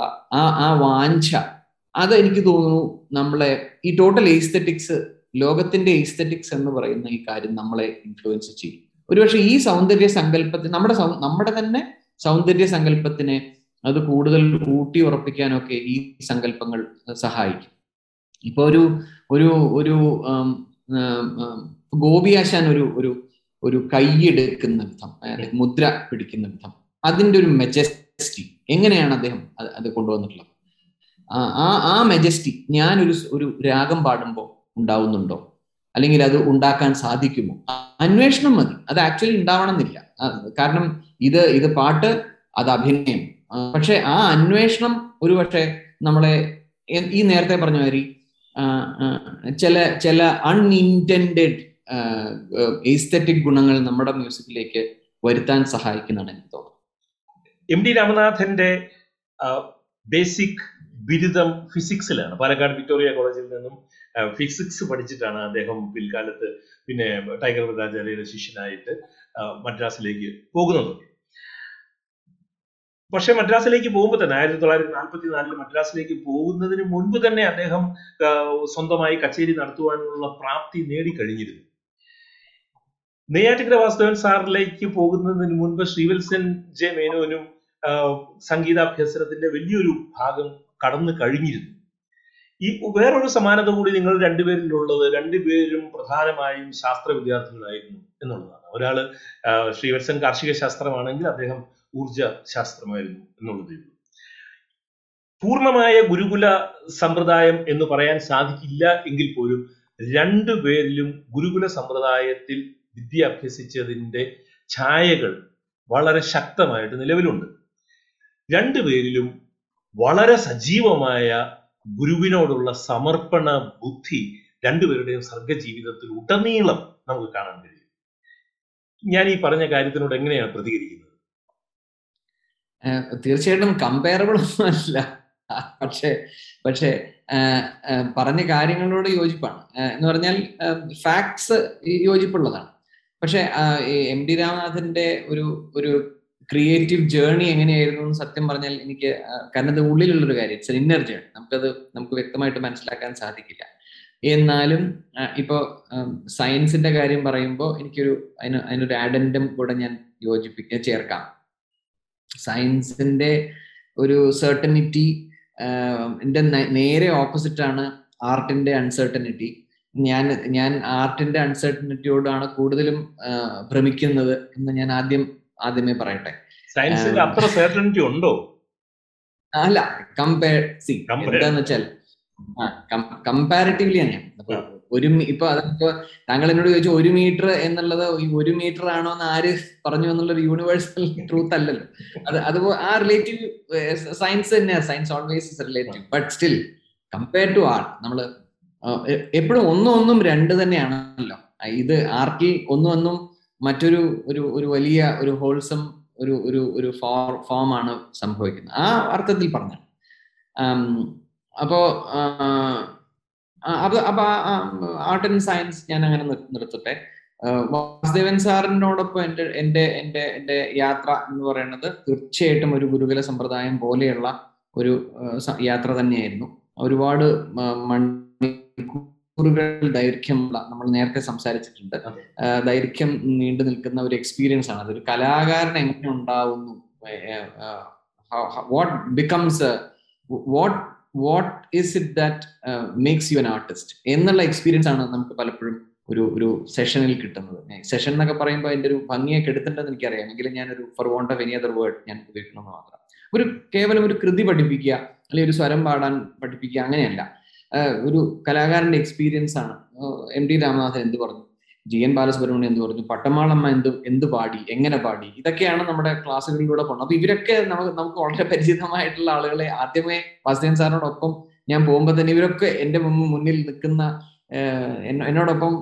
ആ വാഞ്ച, അതെനിക്ക് തോന്നുന്നു നമ്മളെ ഈ ടോട്ടൽ എയ്സ്തെറ്റിക്സ്, ലോകത്തിന്റെ എയ്സ്തെറ്റിക്സ് എന്ന് പറയുന്ന ഈ കാര്യം നമ്മളെ ഇൻഫ്ലുവൻസ് ചെയ്യും. ഒരുപക്ഷെ ഈ സൗന്ദര്യ സങ്കല്പത്തിന്, നമ്മുടെ തന്നെ സൗന്ദര്യ സങ്കല്പത്തിനെ അത് കൂടുതൽ ഊട്ടി ഉറപ്പിക്കാനൊക്കെ ഈ സങ്കല്പങ്ങൾ സഹായിക്കും. ഇപ്പൊ ഒരു ഒരു ഒരു ഗോപിയാശാൻ ഒരു ഒരു ഒരു കൈയ്യെടുക്കുന്ന വിധം, മുദ്ര പിടിക്കുന്ന വിധം, അതിൻ്റെ ഒരു മെജസ്റ്റി എങ്ങനെയാണ് അദ്ദേഹം അത് കൊണ്ടുവന്നിട്ടുള്ളത്? ആ മെജസ്റ്റി ഞാനൊരു ഒരു രാഗം പാടുമ്പോൾ ഉണ്ടാവുന്നുണ്ടോ, അല്ലെങ്കിൽ അത് ഉണ്ടാക്കാൻ സാധിക്കുമോ? അന്വേഷണം മതി, അത് ആക്ച്വലി ഉണ്ടാവണമെന്നില്ല. കാരണം ഇത് പാട്ട്, അത് അഭിനയം. പക്ഷെ ആ അന്വേഷണം ഒരുപക്ഷെ നമ്മളെ ഈ നേരത്തെ പറഞ്ഞ മാതിരി ചില ചില അൺഇൻറ്റൻഡഡ് എസ്തെറ്റിക് ഗുണങ്ങൾ നമ്മുടെ മ്യൂസിക്കിലേക്ക് വരുത്താൻ സഹായിക്കുന്നതാണ് എനിക്ക് തോന്നുന്നത്. എം ഡി രാമനാഥന്റെ ബേസിക് ബിരുദം ഫിസിക്സിലാണ്. പാലക്കാട് വിക്ടോറിയ കോളേജിൽ നിന്നും ഫിസിക്സ് പഠിച്ചിട്ടാണ് അദ്ദേഹം പിൽക്കാലത്ത് പിന്നെ ടൈഗർ വ്രതാചാര്യയുടെ ശിഷ്യനായിട്ട് മദ്രാസിലേക്ക് പോകുന്നത്. പക്ഷെ മദ്രാസിലേക്ക് പോകുമ്പോൾ തന്നെ 1944 മദ്രാസിലേക്ക് പോകുന്നതിന് മുൻപ് തന്നെ അദ്ദേഹം സ്വന്തമായി കച്ചേരി നടത്തുവാനുള്ള പ്രാപ്തി നേടിക്കഴിഞ്ഞിരുന്നു. നെയ്യാറ്റിക്കര വാസുദേവൻ സാറിലേക്ക് പോകുന്നതിന് മുൻപ് ശ്രീവത്സൻ ജെ മേനോനും സംഗീതാഭ്യസനത്തിന്റെ വലിയൊരു ഭാഗം കടന്നു കഴിഞ്ഞിരുന്നു. ഈ വേറൊരു സമാനത കൂടി നിങ്ങൾ രണ്ടുപേരിലുള്ളത്, രണ്ടുപേരും പ്രധാനമായും ശാസ്ത്ര വിദ്യാർത്ഥികളായിരുന്നു എന്നുള്ളതാണ്. ഒരാള് ശ്രീവത്സൻ കാർഷിക ശാസ്ത്രമാണെങ്കിൽ അദ്ദേഹം ഊർജ ശാസ്ത്രമായിരുന്നു എന്നുള്ളതേ ഉള്ളൂ. പൂർണ്ണമായ ഗുരുകുല സമ്പ്രദായം എന്ന് പറയാൻ സാധിക്കില്ല എങ്കിൽ പോലും രണ്ടുപേരിലും ഗുരുകുല സമ്പ്രദായത്തിൽ വിദ്യ അഭ്യസിച്ചതിന്റെ ഛായകൾ വളരെ ശക്തമായിട്ട് നിലവിലുണ്ട്. രണ്ടുപേരിലും വളരെ സജീവമായ ഗുരുവിനോടുള്ള സമർപ്പണ ബുദ്ധി രണ്ടുപേരുടെയും സർഗജീവിതത്തിൽ ഉടനീളം നമുക്ക് കാണാൻ കഴിയും. ഞാൻ ഈ പറഞ്ഞ കാര്യത്തിനോട് എങ്ങനെയാണ് പ്രതികരിക്കുന്നത്? തീർച്ചയായിട്ടും കമ്പയറബിൾ ഒന്നുമല്ല, പക്ഷേ പറഞ്ഞ കാര്യങ്ങളോട് യോജിപ്പാണ് എന്ന് പറഞ്ഞാൽ ഫാക്ട്സ് യോജിപ്പുള്ളതാണ്. പക്ഷെ എം ടി രാമനാഥന്റെ ഒരു ക്രിയേറ്റീവ് ജേർണി എങ്ങനെയായിരുന്നു എന്ന് സത്യം പറഞ്ഞാൽ എനിക്ക്, കാരണം അത് ഉള്ളിലുള്ളൊരു കാര്യം, ഇറ്റ്സ് എൻ ഇന്നർ ജേർണി, നമുക്ക് വ്യക്തമായിട്ട് മനസ്സിലാക്കാൻ സാധിക്കില്ല. എന്നാലും ഇപ്പോൾ സയൻസിന്റെ കാര്യം പറയുമ്പോൾ എനിക്കൊരു അതിനൊരു ആഡൻഡും കൂടെ ഞാൻ ചേർക്കാം. സയൻസിന്റെ ഒരു സെർട്ടനിറ്റി നേരെ ഓപ്പോസിറ്റാണ് ആർട്ടിന്റെ അൺസെർട്ടനിറ്റി. ഞാൻ ആർട്ടിന്റെ അൺസെർട്ടനിറ്റിയോടാണ് കൂടുതലും ഭ്രമിക്കുന്നത് എന്ന് ഞാൻ ആദ്യമേ പറയട്ടെ. സയൻസിൽ അത്ര സെർട്ടനിറ്റി ഉണ്ടോ? അല്ല, എന്താന്ന് വെച്ചാൽ കമ്പാരിറ്റീവ്ലി ആണ്. ഇപ്പൊ അതൊക്കെ താങ്കൾ എന്നോട് ചോദിച്ചു 1 മീറ്റർ എന്നുള്ളത് 1 മീറ്റർ ആണോ എന്ന് ആര് പറഞ്ഞു എന്നുള്ളൊരു യൂണിവേഴ്സൽ ട്രൂത്ത് അല്ലല്ലോ. ആ റിലേറ്റീവ് സയൻസ് തന്നെയാണ്. Science always is relative, but still compared to art നമ്മള് എപ്പോഴും ഒന്നും രണ്ട് തന്നെയാണല്ലോ. ഇത് ആർട്ടിൽ ഒന്നും മറ്റൊരു ഒരു വലിയ ഒരു ഹോൾസം ഒരു ഒരു ഒരു ഫോം ആണ് സംഭവിക്കുന്നത്, ആ അർത്ഥത്തിൽ പറഞ്ഞു. അപ്പൊ ആർട്ട് ആൻഡ് സയൻസ് ഞാൻ അങ്ങനെ നിർത്തട്ടെ. വാസുദേവൻ സാറിനോടൊപ്പം എന്റെ യാത്ര എന്ന് പറയുന്നത് തീർച്ചയായിട്ടും ഒരു ഗുരുകുല സമ്പ്രദായം പോലെയുള്ള ഒരു യാത്ര തന്നെയായിരുന്നു. ഒരുപാട് ദൈർഘ്യമുള്ള, നമ്മൾ നേരത്തെ സംസാരിച്ചിട്ടുണ്ട്, ദൈർഘ്യം നീണ്ടു നിൽക്കുന്ന ഒരു എക്സ്പീരിയൻസ് ആണ്. അതൊരു കലാകാരൻ എങ്ങനെ ഉണ്ടാവുന്നു, what is it that makes you an artist എന്നുള്ള എക്സ്പീരിയൻസ് ആണ് നമുക്ക് പലപ്പോഴും ഒരു സെഷനിൽ കിട്ടുന്നത്. സെഷൻ എന്നൊക്കെ പറയുമ്പോൾ അതിന്റെ ഒരു ഭംഗിയൊക്കെ എടുത്തിട്ടുണ്ടെന്ന് എനിക്കറിയാം, എങ്കിലും ഞാനൊരു for want of any other word ഞാൻ ഉപയോഗിക്കണമെന്ന് മാത്രം. കേവലം ഒരു കൃതി പഠിപ്പിക്കുക അല്ലെങ്കിൽ ഒരു സ്വരം പാടാൻ പഠിപ്പിക്കുക അങ്ങനെയല്ല, ഒരു കലാകാരന്റെ എക്സ്പീരിയൻസ് ആണ്. എം ടി രാമനാഥൻ എന്ത് പറഞ്ഞു, ജി എൻ ബാലസുബ്രഹ്മണ്യം എന്ത് പറഞ്ഞു, പട്ടമാളമ്മ എന്ത് പാടി, എങ്ങനെ പാടി, ഇതൊക്കെയാണ് നമ്മുടെ ക്ലാസ്സുകളിലൂടെ പോകുന്നത്. അപ്പൊ ഇവരൊക്കെ നമുക്ക് വളരെ പരിചിതമായിട്ടുള്ള ആളുകളെ ആദ്യമേ വാസുദേവൻ സാറിനോടൊപ്പം ഞാൻ പോകുമ്പോൾ തന്നെ ഇവരൊക്കെ എന്റെ മുന്നിൽ നിൽക്കുന്ന, എന്നോടൊപ്പം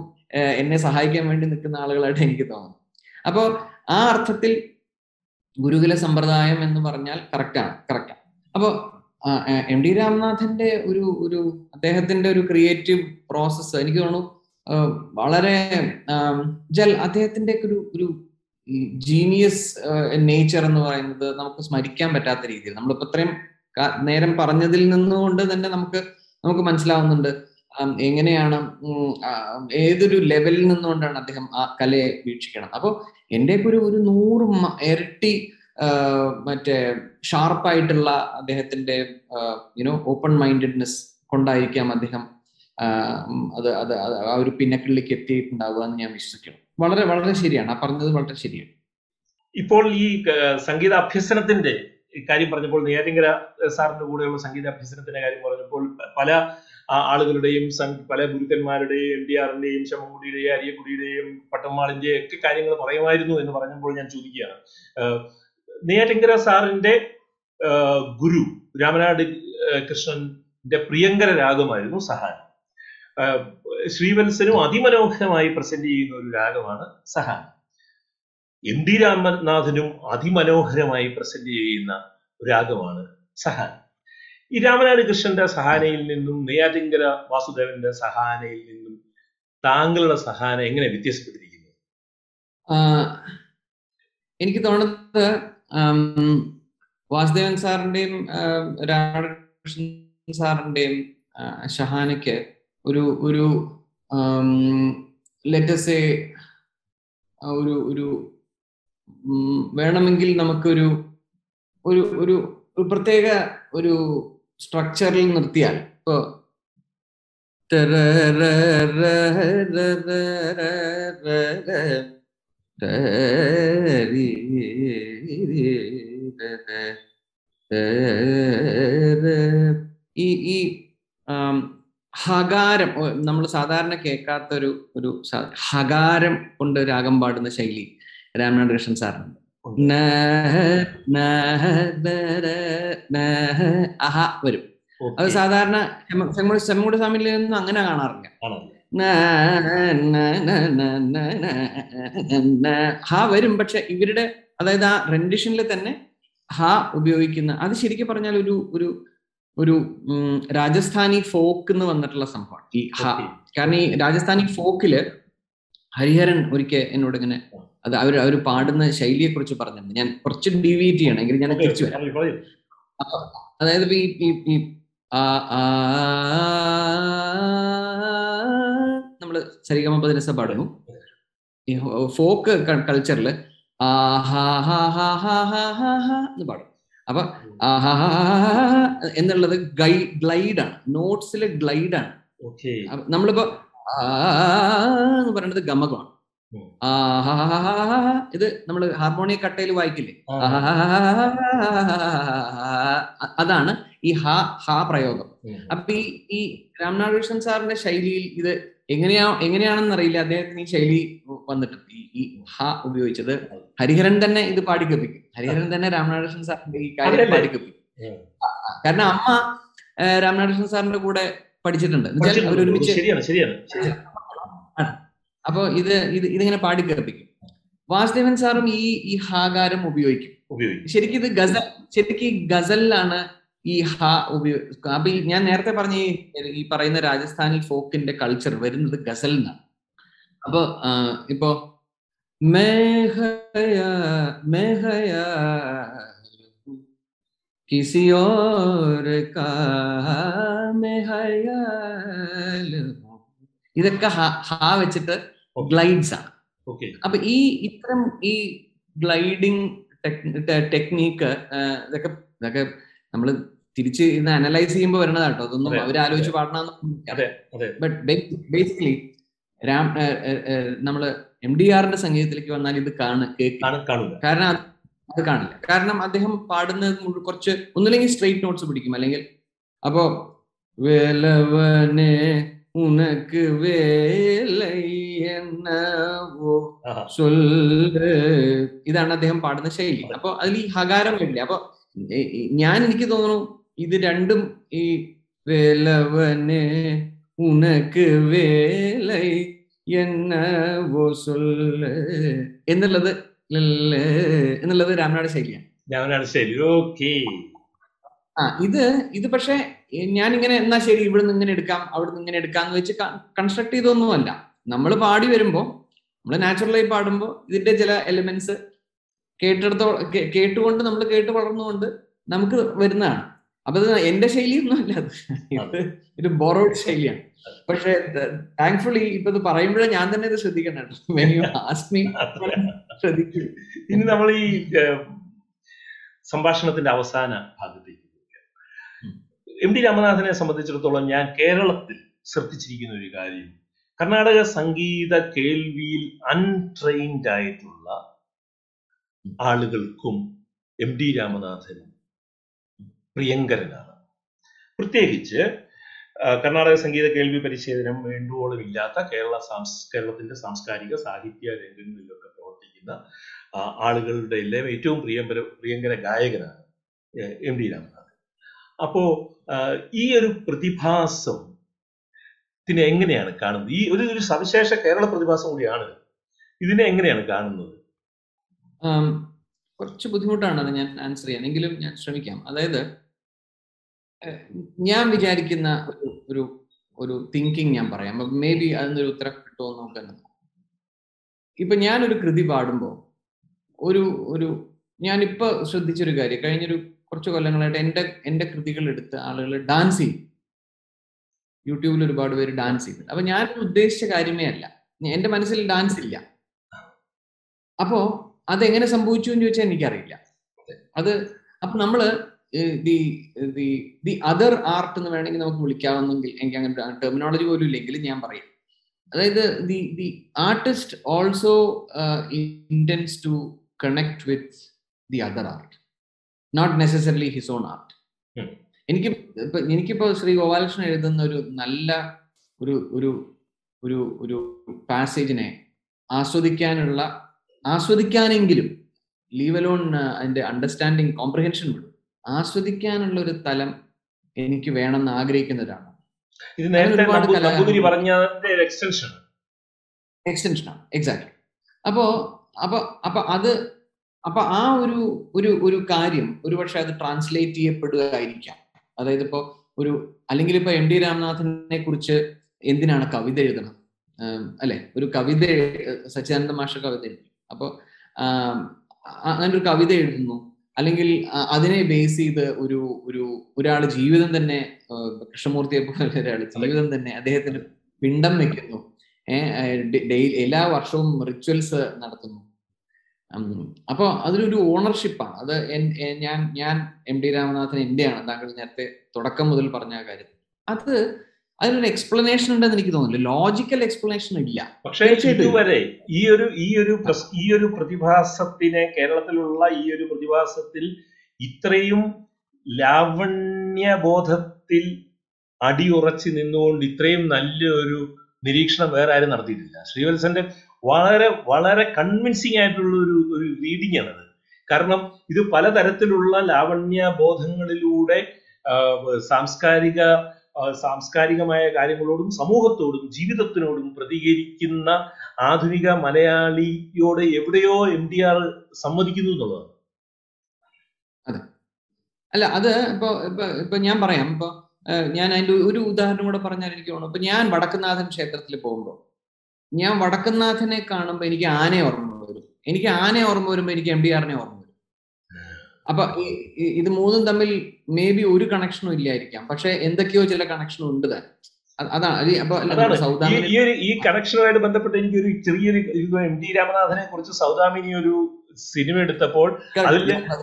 എന്നെ സഹായിക്കാൻ വേണ്ടി നിൽക്കുന്ന ആളുകളായിട്ട് എനിക്ക് തോന്നുന്നു. അപ്പോൾ ആ അർത്ഥത്തിൽ ഗുരുകുല സമ്പ്രദായം എന്ന് പറഞ്ഞാൽ കറക്റ്റാണ്. അപ്പോൾ എം ടി രാമനാഥന്റെ ഒരു അദ്ദേഹത്തിന്റെ ഒരു ക്രിയേറ്റീവ് പ്രോസസ്സ് എനിക്ക് തോന്നുന്നു വളരെ അദ്ദേഹത്തിന്റെ ഒരു ജീനിയസ് നേച്ചർ എന്ന് പറയുന്നത് നമുക്ക് സ്മരിക്കാൻ പറ്റാത്ത രീതിയിൽ നമ്മളിപ്പോ ഇത്രയും നേരം പറഞ്ഞതിൽ നിന്നുകൊണ്ട് തന്നെ നമുക്ക് മനസ്സിലാവുന്നുണ്ട് എങ്ങനെയാണ്, ഏതൊരു ലെവലിൽ നിന്നുകൊണ്ടാണ് അദ്ദേഹം ആ കലയെ വീക്ഷിക്കണം. അപ്പോൾ എന്റെയൊക്കെ ഒരു 100 ഇരട്ടി ഷാർപ്പായിട്ടുള്ള അദ്ദേഹത്തിന്റെ ഓപ്പൺ മൈൻഡഡ്നെസ് കൊണ്ടായിരിക്കാം അദ്ദേഹം അത് ആ ഒരു പിന്നക്കിലേക്ക് എത്തിയിട്ടുണ്ടാവുക എന്ന് ഞാൻ വിശ്വസിക്കണം. വളരെ വളരെ ശരിയാണ് ആ പറഞ്ഞത്, വളരെ ശരിയാണ്. ഇപ്പോൾ ഈ സംഗീത അഭ്യസനത്തിന്റെ കാര്യം പറഞ്ഞപ്പോൾ, നെയ്യാറ്റിൻകര സാറിന്റെ കൂടെയുള്ള സംഗീത അഭ്യസനത്തിന്റെ കാര്യം പറഞ്ഞപ്പോൾ, പല ആളുകളുടെയും പല ഗുരുക്കന്മാരുടെയും എം ടി ആറിന്റെയും ശമൻകുടിയുടെയും അരിയക്കുടിയുടെയും പട്ടമ്മാളിന്റെയും ഒക്കെ കാര്യങ്ങൾ പറയുമായിരുന്നു എന്ന് പറഞ്ഞപ്പോൾ ഞാൻ ചോദിക്കുകയാണ്, നെയ്യാറ്റിൻകര സാറിന്റെ ഗുരു രാമനാട് കൃഷ്ണന്റെ പ്രിയങ്കര രാഗമായിരുന്നു സഹായം. ശ്രീവത്സനും അതിമനോഹരമായി പ്രസന്റ് ചെയ്യുന്ന ഒരു രാഗമാണ് സഹായം. എം ടി രാമനാഥനും അതിമനോഹരമായി പ്രസന്റ് ചെയ്യുന്ന രാഗമാണ് സഹായം. ഈ രാമനാട് കൃഷ്ണന്റെ സഹാനയിൽ നിന്നും നെയ്യാറ്റിൻകര വാസുദേവന്റെ സഹാനയിൽ നിന്നും താങ്കളുടെ സഹാന എങ്ങനെ വ്യത്യാസപ്പെട്ടിരിക്കുന്നു? എനിക്ക് തോന്നുന്നത് വാസുദേവൻ സാറിന്റെയും രാമകൃഷ്ണൻ സാറിന്റെയും ഷഹാനയ്ക്ക് ഒരു ഒരു ലെറ്റസേ ഒരു ഒരു വേണമെങ്കിൽ നമുക്കൊരു ഒരു ഒരു പ്രത്യേക ഒരു സ്ട്രക്ചറിൽ നിർത്തിയാൽ ഇപ്പൊ ഈ ഹകാരം നമ്മൾ സാധാരണ കേൾക്കാത്തൊരു ഒരു ഹകാരം കൊണ്ട് രാഗം പാടുന്ന ശൈലി രാമനാട് കൃഷ്ണൻ സാറിനുണ്ട്. അഹ വരും. അത് സാധാരണ ചെമ്മൂട് സ്വാമിയിൽ നിന്നും അങ്ങനെ കാണാറില്ല. ഹ വരും, പക്ഷെ ഇവരുടെ അതായത് ആ റെൻഡിഷനിൽ തന്നെ ഹ ഉപയോഗിക്കുന്ന അത് ശരിക്കും പറഞ്ഞാൽ ഒരു ഒരു ഒരു രാജസ്ഥാനി ഫോക്ക് എന്ന് വന്നിട്ടുള്ള സംഭവമാണ് ഈ ഹ. കാരണം ഈ രാജസ്ഥാനി ഫോക്കില് ഹരിഹരൻ ഒരിക്കൽ എന്നോട് ഇങ്ങനെ അത് അവർ പാടുന്ന ശൈലിയെ കുറിച്ച് പറഞ്ഞിട്ടുണ്ട്. ഞാൻ കുറച്ച് ഡീവിയേറ്റ് ചെയ്യണമെങ്കിൽ ഞാൻ തിരിച്ചു വരാം. അതായത് ഈ നമ്മള് സരിഗമ പതിനസ പാടുന്നു ഈ ഫോക്ക് കൾച്ചറിൽ എന്ന് പാടും. അപ്പൊ എന്നുള്ളത് ഗ്ലൈഡാണ്, നോട്ട്സിലെ ഗ്ലൈഡാണ്. നമ്മളിപ്പോ എന്ന് പറയുന്നത് ഗമകമാണ്. ഇത് നമ്മള് ഹാർമോണിയ കട്ടയിൽ വായിക്കില്ലേ, അതാണ് ഈ ഹ ഹ പ്രയോഗം. അപ്പൊ ഈ രാമനാട് കൃഷ്ണൻ സാറിന്റെ ശൈലിയിൽ ഇത് എങ്ങനെയാണെന്നറിയില്ല അദ്ദേഹത്തിന് ഈ ശൈലി വന്നിട്ടുണ്ട്. ഈ ഹ ഉപയോഗിച്ചത് ഹരിഹരൻ തന്നെ ഇത് പാടിക്കപ്പിക്കും. ഹരിഹരൻ തന്നെ രാമനാട് കൃഷ്ണൻ സാറിന്റെ ഈ കാര്യം പാടിക്കപ്പിക്കും. കാരണം അമ്മ രാമനാട് കൃഷ്ണൻ സാറിന്റെ കൂടെ പഠിച്ചിട്ടുണ്ട്. അപ്പൊ ഇതിങ്ങനെ പാടിക്കേൽപ്പിക്കും. വാസുദേവൻ സാറും ഈ ഈ ഹാകാരം ഉപയോഗിക്കും. ശരിക്കും ഇത് ഗസൽ, ശരിക്കും ഈ ഗസലിലാണ് ഈ ഹ ഉപയോഗിക്കുക. അപ്പൊ ഞാൻ നേരത്തെ പറഞ്ഞ ഈ പറയുന്ന രാജസ്ഥാനി ഫോക്കിന്റെ കൾച്ചർ വരുന്നത് ഗസലിൽ നിന്നാണ്. അപ്പൊ ഇപ്പൊ ഇതൊക്കെ ഹ വെച്ചിട്ട് ഗ്ലൈഡ്സ് ആണ്. അപ്പൊ ഈ ഇത്തരം ഈ ഗ്ലൈഡിങ് ടെക്നീക്ക് ഇതൊക്കെ നമ്മള് തിരിച്ച് ഇന്ന് അനലൈസ് ചെയ്യുമ്പോൾ വരണതാണ് കേട്ടോ. അതൊന്നും അവര് ആലോചിച്ച് പാടണമെന്ന്. ബട്ട് ബേസിക്കലി നമ്മള് എം ഡി ആറിന്റെ സംഗീതത്തിലേക്ക് വന്നാൽ ഇത് കാരണം അത് കാണില്ല. കാരണം അദ്ദേഹം പാടുന്നത് കുറച്ച് ഒന്നുമില്ലെങ്കിൽ സ്ട്രെയിറ്റ് നോട്ട്സ് പിടിക്കും, അല്ലെങ്കിൽ അപ്പോ உனக்கு வேலை என்னவோ சொல்லு ഇതാണ് അദ്ദേഹം പാടുന്ന ശൈലി. അപ്പൊ അതിൽ ഈ ഹകാരം വേണ്ടില്ല. അപ്പൊ എനിക്ക് തോന്നുന്നു ഇത് രണ്ടും ഈ വേലവനെ ഉനക്ക് വേലൈ എന്നവോ சொல்லு എന്നുള്ളത് രാമനാട് ശൈലിയാണ്. രാമനാട് ശൈലി ഓക്കേ. ഇത് പക്ഷെ ഞാനിങ്ങനെ എന്നാ ശരി ഇവിടെ നിന്ന് ഇങ്ങനെ എടുക്കാം അവിടെ നിന്ന് ഇങ്ങനെ എടുക്കാന്ന് വെച്ച് കൺസ്ട്രക്ട് ചെയ്തൊന്നുമല്ല. നമ്മൾ പാടി വരുമ്പോ നമ്മൾ നാച്ചുറലായി പാടുമ്പോൾ ഇതിന്റെ ചില എലിമെന്റ്സ് കേട്ടുകൊണ്ട് നമ്മൾ കേട്ട് വളർന്നുകൊണ്ട് നമുക്ക് വരുന്നതാണ്. അപ്പൊ ഇത് എന്റെ ശൈലിയൊന്നും അല്ല, അത് ഒരു ബോറോഡ് ശൈലിയാണ്. പക്ഷെ താങ്ക്ഫുള്ളി ഇപ്പൊ ഇത് പറയുമ്പോഴേ ഞാൻ തന്നെ ഇത് ശ്രദ്ധിക്കണു. ഇനി നമ്മൾ ഈ സംഭാഷണത്തിന്റെ അവസാന ഭാഗത്തേക്ക് എം ടി രാമനാഥനെ സംബന്ധിച്ചിടത്തോളം ഞാൻ കേരളത്തിൽ ശ്രദ്ധിച്ചിരിക്കുന്ന ഒരു കാര്യം, കർണാടക സംഗീത കേൾവിയിൽ അൺട്രെയിൻഡ് ആയിട്ടുള്ള ആളുകൾക്കും എം ടി രാമനാഥൻ പ്രിയങ്കരനാണ്. പ്രത്യേകിച്ച് കർണാടക സംഗീത കേൾവി പരിശീലനം വേണ്ടുവോളം ഇല്ലാത്ത കേരളത്തിന്റെ സാംസ്കാരിക സാഹിത്യ രംഗങ്ങളിലൊക്കെ പ്രവർത്തിക്കുന്ന ആളുകളുടെ എല്ലാം ഏറ്റവും പ്രിയങ്കര ഗായകനാണ് എം ടി രാമനാഥൻ. അപ്പോ ഈ ഒരു പ്രതിഭാസം ഇതിനെ എങ്ങനെയാണ് കാണുന്നത്? ഈ ഒരു സവിശേഷ കേരള പ്രതിഭാസം കൂടിയാണ്, ഇതിനെ എങ്ങനെയാണ് കാണുന്നത്? കുറച്ച് ബുദ്ധിമുട്ടാണ് അത് ഞാൻ ആൻസർ ചെയ്യാൻ, എങ്കിലും ഞാൻ ശ്രമിക്കാം. അതായത് ഞാൻ വിചാരിക്കുന്ന ഒരു ഒരു തിങ്കിങ് ഞാൻ പറയാം, മേ ബി അതിനൊരു ഉത്തരം കിട്ടുമോ നോക്കാൻ. ഇപ്പൊ ഞാനൊരു കൃതി പാടുമ്പോൾ ഒരു ഒരു ഞാനിപ്പോ ശ്രദ്ധിച്ചൊരു കാര്യം, കഴിഞ്ഞൊരു കുറച്ച് കൊല്ലങ്ങളായിട്ട് എന്റെ കൃതികൾ എടുത്ത് ആളുകൾ ഡാൻസ് ചെയ്യും. യൂട്യൂബിൽ ഒരുപാട് പേര് ഡാൻസ് ചെയ്യും. അപ്പൊ ഞാൻ ഉദ്ദേശിച്ച കാര്യമേ അല്ല, എന്റെ മനസ്സിൽ ഡാൻസ് ഇല്ല. അപ്പോ അതെങ്ങനെ സംഭവിച്ചു എന്ന് ചോദിച്ചാൽ എനിക്കറിയില്ല. അത് അപ്പൊ നമ്മള് the the the other art എന്ന് വേണമെങ്കിൽ നമുക്ക് വിളിക്കാവുന്നെങ്കിൽ, എനിക്ക് അങ്ങനെ ടെർമിനോളജി പോലും ഇല്ലെങ്കിലും ഞാൻ പറയും. അതായത് the the artist also intends to connect with the other art, not necessarily his own art. എനിക്കിപ്പോ ശ്രീ ഗോപാലകൃഷ്ണൻ എഴുതുന്ന ഒരു നല്ല ഒരു ഒരു ഒരു ഒരു പാസേജിനെ ആസ്വദിക്കാനെങ്കിലും ലീവ് അലോൺ അതിന്റെ അണ്ടർസ്റ്റാൻഡിങ് കോംപ്രഹെൻഷൻ വിടും, ആസ്വദിക്കാനുള്ള ഒരു തലം എനിക്ക് വേണമെന്ന് ആഗ്രഹിക്കുന്നതാണ്. ഇത് എക്സ്റ്റൻഷനാണ്. എക്സാക്ട്ലി. അപ്പൊ അത് അപ്പൊ ആ ഒരു ഒരു ഒരു കാര്യം ഒരുപക്ഷെ അത് ട്രാൻസ്ലേറ്റ് ചെയ്യപ്പെടുകയായിരിക്കാം. അതായത് ഇപ്പോ ഒരു അല്ലെങ്കിൽ ഇപ്പൊ എൻ ടി രാമനാഥനെ കുറിച്ച് എന്തിനാണ് കവിത എഴുതണം അല്ലെ? ഒരു കവിത സച്ചിദാനന്ദ മാഷ കവിത എഴുതി, അപ്പൊ അങ്ങനൊരു കവിത എഴുതുന്നു. അല്ലെങ്കിൽ അതിനെ ബേസ് ചെയ്ത് ഒരു ഒരു ഒരാൾ ജീവിതം തന്നെ, കൃഷ്ണമൂർത്തിയെ പോലെ ഒരാൾ ജീവിതം തന്നെ അദ്ദേഹത്തിന് പിണ്ടം വെക്കുന്നു. ഡെയിലി എല്ലാ വർഷവും റിച്വൽസ് നടത്തുന്നു. അപ്പൊ അതിലൊരു ഓണർഷിപ്പാണ്. അത് ഞാൻ എം ടി രാമനാഥൻ എന്റെയാണ്, താങ്കൾ നേരത്തെ തുടക്കം മുതൽ പറഞ്ഞ കാര്യം. അത് അതിനൊരു എക്സ്പ്ലനേഷൻ ഉണ്ടെന്ന് എനിക്ക് തോന്നുന്നു, ലോജിക്കൽ എക്സ്പ്ലനേഷൻ ഇല്ല. പക്ഷേ ഇതുവരെ ഈ ഒരു പ്രതിഭാസത്തിനെ, കേരളത്തിലുള്ള ഈ ഒരു പ്രതിഭാസത്തിൽ ഇത്രയും ലാവണ്യബോധത്തിൽ അടിയുറച്ച് നിന്നുകൊണ്ട് ഇത്രയും നല്ലൊരു നിരീക്ഷണം വേറെ ആരും നടത്തിയിട്ടില്ല. ശ്രീവത്സന്റെ വളരെ വളരെ കൺവിൻസിംഗ് ആയിട്ടുള്ള ഒരു റീഡിംഗ് ആണത്. കാരണം ഇത് പലതരത്തിലുള്ള ലാവണ്യബോധങ്ങളിലൂടെ സാംസ്കാരികമായ കാര്യങ്ങളോടും സമൂഹത്തോടും ജീവിതത്തിനോടും പ്രതികരിക്കുന്ന ആധുനിക മലയാളിയോട് എവിടെയോ എം ടി ആർ സമ്മതിക്കുന്നു എന്നുള്ളതാണ്. അതെ, അല്ല അത് ഇപ്പൊ ഞാൻ പറയാം. ഇപ്പൊ ഞാൻ അതിന്റെ ഒരു ഉദാഹരണം കൂടെ പറഞ്ഞാൽ എനിക്ക് തോന്നുന്നു. ഇപ്പൊ ഞാൻ വടക്കുംനാഥൻ ക്ഷേത്രത്തിൽ പോകുമ്പോൾ ഞാൻ വടക്കുംനാഥനെ കാണുമ്പോ എനിക്ക് ആനയെ ഓർമ്മ വരും. എനിക്ക് ആനയെ ഓർമ്മ വരുമ്പോ എനിക്ക് എം ടി ആറിനെ ഓർമ്മ വരും. അപ്പൊ ഇത് മൂന്നും തമ്മിൽ മേ ബി ഒരു കണക്ഷനും ഇല്ലായിരിക്കാം, പക്ഷെ എന്തൊക്കെയോ ചില കണക്ഷനും ഉണ്ട് താൻ. അതാണ് ഈ കണക്ഷനുമായിട്ട് ബന്ധപ്പെട്ട് എനിക്കൊരു ചെറിയൊരു എം ടി രാമനാഥനെ കുറിച്ച് സൗദാമിനി ഒരു സിനിമ എടുത്തപ്പോൾ അതിൽ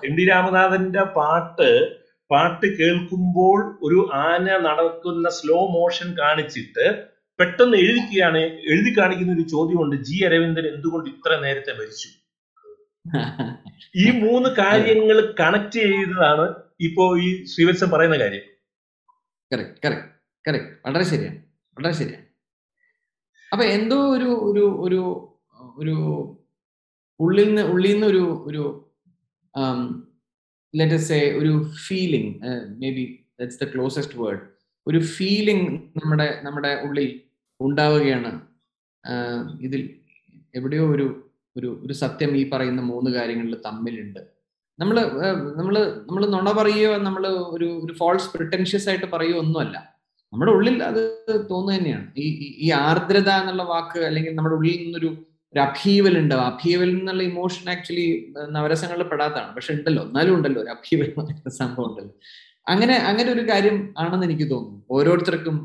എം ടി രാമനാഥന്റെ പാട്ട് കേൾക്കുമ്പോൾ ഒരു ആന നടക്കുന്ന സ്ലോ മോഷൻ കാണിച്ചിട്ട് പെട്ടെന്ന് എഴുതി കാണിക്കുന്ന ഒരു ചോദ്യമുണ്ട്, ജി അരവിന്ദൻ എന്തുകൊണ്ട് ഇത്ര നേരത്തെ മരിച്ചു? ഈ മൂന്ന് കാര്യങ്ങൾ കണക്ട് ചെയ്തതാണ് ഇപ്പോ ഈ ശ്രീവത്സൻ പറയുന്ന കാര്യം. വളരെ ശരിയാണ്, വളരെ ശരിയാണ്. അപ്പൊ എന്തോ ഒരു ഒരു ഒരു ഒരു ഉള്ളിൽ നിന്ന് ഒരു ഒരു ലെറ്റ് അസ് സേ ഒരു feeling, may be that's the closest word, ഒരു ഫീലിംഗ് നമ്മുടെ ഉള്ളിൽ ഉണ്ടാവുകയാണ്. ഇതിൽ എവിടെയോ ഒരു ഒരു ഒരു സത്യം ഈ പറയുന്ന മൂന്ന് കാര്യങ്ങളിൽ തമ്മിലുണ്ട്. നമ്മള് നുണ പറയുകയോ നമ്മള് ഒരു ഒരു ഫോൾസ് പ്രിട്ടൻഷ്യസ് ആയിട്ട് പറയുകയോ ഒന്നുമല്ല, നമ്മുടെ ഉള്ളിൽ അത് തോന്നുക തന്നെയാണ്. ഈ ആർദ്രത എന്നുള്ള വാക്ക്, അല്ലെങ്കിൽ നമ്മുടെ ഉള്ളിൽ നിന്നൊരു ഒരു അഭീവൽ ഉണ്ടാവും. അഭീവൽ എന്നുള്ള ഇമോഷൻ ആക്ച്വലി നവരസങ്ങളിൽ പെടാത്തതാണ്, പക്ഷെ ഉണ്ടല്ലോ, എന്നാലും ഉണ്ടല്ലോ ഒരു അഭീവൽ സംഭവം ഉണ്ടല്ലോ. അങ്ങനെ ഒരു കാര്യം ആണെന്ന് എനിക്ക് തോന്നുന്നു ഓരോരുത്തർക്കും.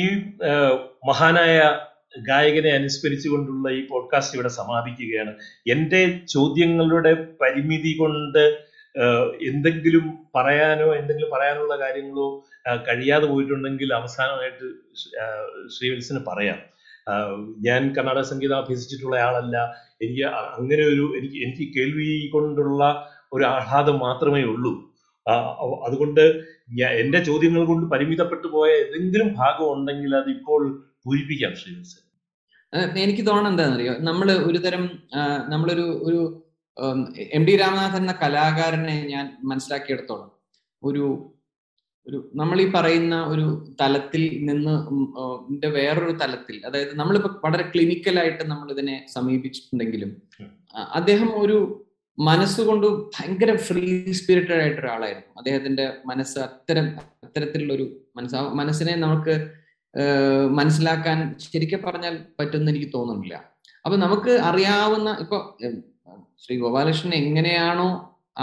ഈ മഹാനായ ഗായകനെ അനുസ്മരിച്ചുകൊണ്ടുള്ള ഈ പോഡ്കാസ്റ്റ് ഇവിടെ സമാപിക്കുകയാണ്. എൻ്റെ ചോദ്യങ്ങളുടെ പരിമിതി കൊണ്ട് എന്തെങ്കിലും പറയാനുള്ള കാര്യങ്ങളോ കഴിയാതെ പോയിട്ടുണ്ടെങ്കിൽ അവസാനമായിട്ട് ശ്രീവത്സന് പറയാം. ഞാൻ കർണാടക സംഗീതം അഭ്യസിച്ചിട്ടുള്ള ആളല്ല. എനിക്ക് കേൾവി കൊണ്ടുള്ള ഒരു ആഹ്ലാദം മാത്രമേ ഉള്ളൂ. അതുകൊണ്ട് എൻ്റെ ചോദ്യങ്ങൾ കൊണ്ട് പരിമിതപ്പെട്ടു പോയ ഏതെങ്കിലും ഭാഗം ഉണ്ടെങ്കിൽ അത് ഇപ്പോൾ പൂരിപ്പിക്കാം ശ്രീവത്സൻ. എനിക്ക് തോന്നുന്നത് എന്താണെന്നറിയോ, നമ്മളൊരു എം ടി രാമനാഥൻ എന്ന കലാകാരനെ ഞാൻ മനസ്സിലാക്കിയെടുത്തോളം ഒരു ഒരു നമ്മൾ ഈ പറയുന്ന ഒരു തലത്തിൽ നിന്ന് വേറൊരു തലത്തിൽ, അതായത് നമ്മളിപ്പോ വളരെ ക്ലിനിക്കലായിട്ട് നമ്മൾ ഇതിനെ സമീപിച്ചിട്ടുണ്ടെങ്കിലും അദ്ദേഹം ഒരു മനസ്സുകൊണ്ട് ഭയങ്കര ഫ്രീ സ്പിരിറ്റഡ് ആയിട്ട് ഒരാളായിരുന്നു. അദ്ദേഹത്തിന്റെ മനസ്സ് അത്തരത്തിലുള്ളൊരു മനസ്സിനെ നമുക്ക് മനസ്സിലാക്കാൻ ശരിക്കും പറഞ്ഞാൽ പറ്റുമെന്ന് എനിക്ക് തോന്നുന്നില്ല. അപ്പൊ നമുക്ക് അറിയാവുന്ന ഇപ്പൊ ശ്രീ ഗോപാലകൃഷ്ണൻ എങ്ങനെയാണോ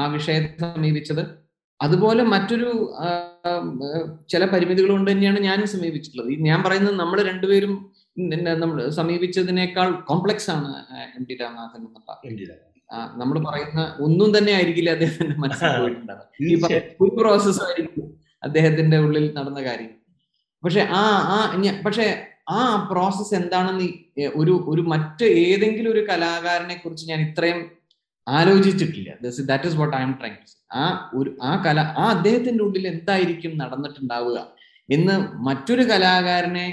ആ വിഷയത്തെ സമീപിച്ചത്, അതുപോലെ മറ്റൊരു ചില പരിമിതികൾ കൊണ്ട് തന്നെയാണ് ഞാനും സമീപിച്ചിട്ടുള്ളത്. ഞാൻ പറയുന്നത് നമ്മൾ രണ്ടുപേരും നമ്മൾ സമീപിച്ചതിനേക്കാൾ കോംപ്ലക്സ് ആണ് എം ടി രാമനാഥൻ എന്നുള്ള നമ്മൾ പറയുന്ന ഒന്നും തന്നെ ആയിരിക്കില്ല അദ്ദേഹത്തിന്റെ മനസ്സിൽ പോയിട്ടുണ്ടാകും, പ്രോസസ് ആയിരിക്കും അദ്ദേഹത്തിന്റെ ഉള്ളിൽ നടന്ന കാര്യം. പക്ഷെ പക്ഷെ ആ പ്രോസസ് എന്താണെന്ന് ഒരു മറ്റ് ഏതെങ്കിലും ഒരു കലാകാരനെ കുറിച്ച് ഞാൻ ഇത്രയും ആലോചിച്ചിട്ടില്ല. That is what I'm trying to say. ആ അദ്ദേഹത്തിന്റെ ഉള്ളിൽ എന്തായിരിക്കും നടന്നിട്ടുണ്ടാവുക എന്ന് മറ്റൊരു കലാകാരനെ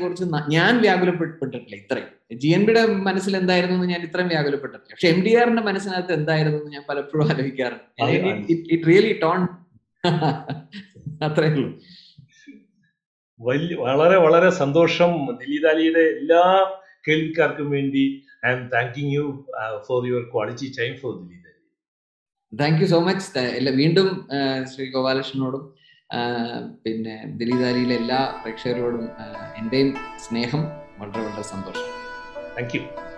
കുറിച്ച് ഞാൻ വ്യാകുലപ്പെട്ടിട്ടില്ല. ഇത്രയും ജി എൻ ബിയുടെ മനസ്സിൽ എന്തായിരുന്നു എന്ന് ഞാൻ ഇത്രയും വ്യാകുലപ്പെട്ടിട്ടില്ല. പക്ഷെ എം ഡി ആറിന്റെ മനസ്സിനകത്ത് എന്തായിരുന്നു എന്ന് ഞാൻ പലപ്പോഴും ആലോചിക്കാറുണ്ട്. അത്രേ ഉള്ളൂ. വളരെ വളരെ സന്തോഷം. ദിലീതാലിയുടെ എല്ലാ കേൾവിക്കാർക്കും വേണ്ടി I am thanking you for your quality time for Dilidali. Thank you so much. വീണ്ടും ശ്രീ ഗോപാലകൃഷ്ണനോടും പിന്നെ ദിലീതാലിയിലെ എല്ലാ പ്രേക്ഷകരോടും എന്റെയും സ്നേഹം, വളരെ വളരെ സന്തോഷം. Thank you.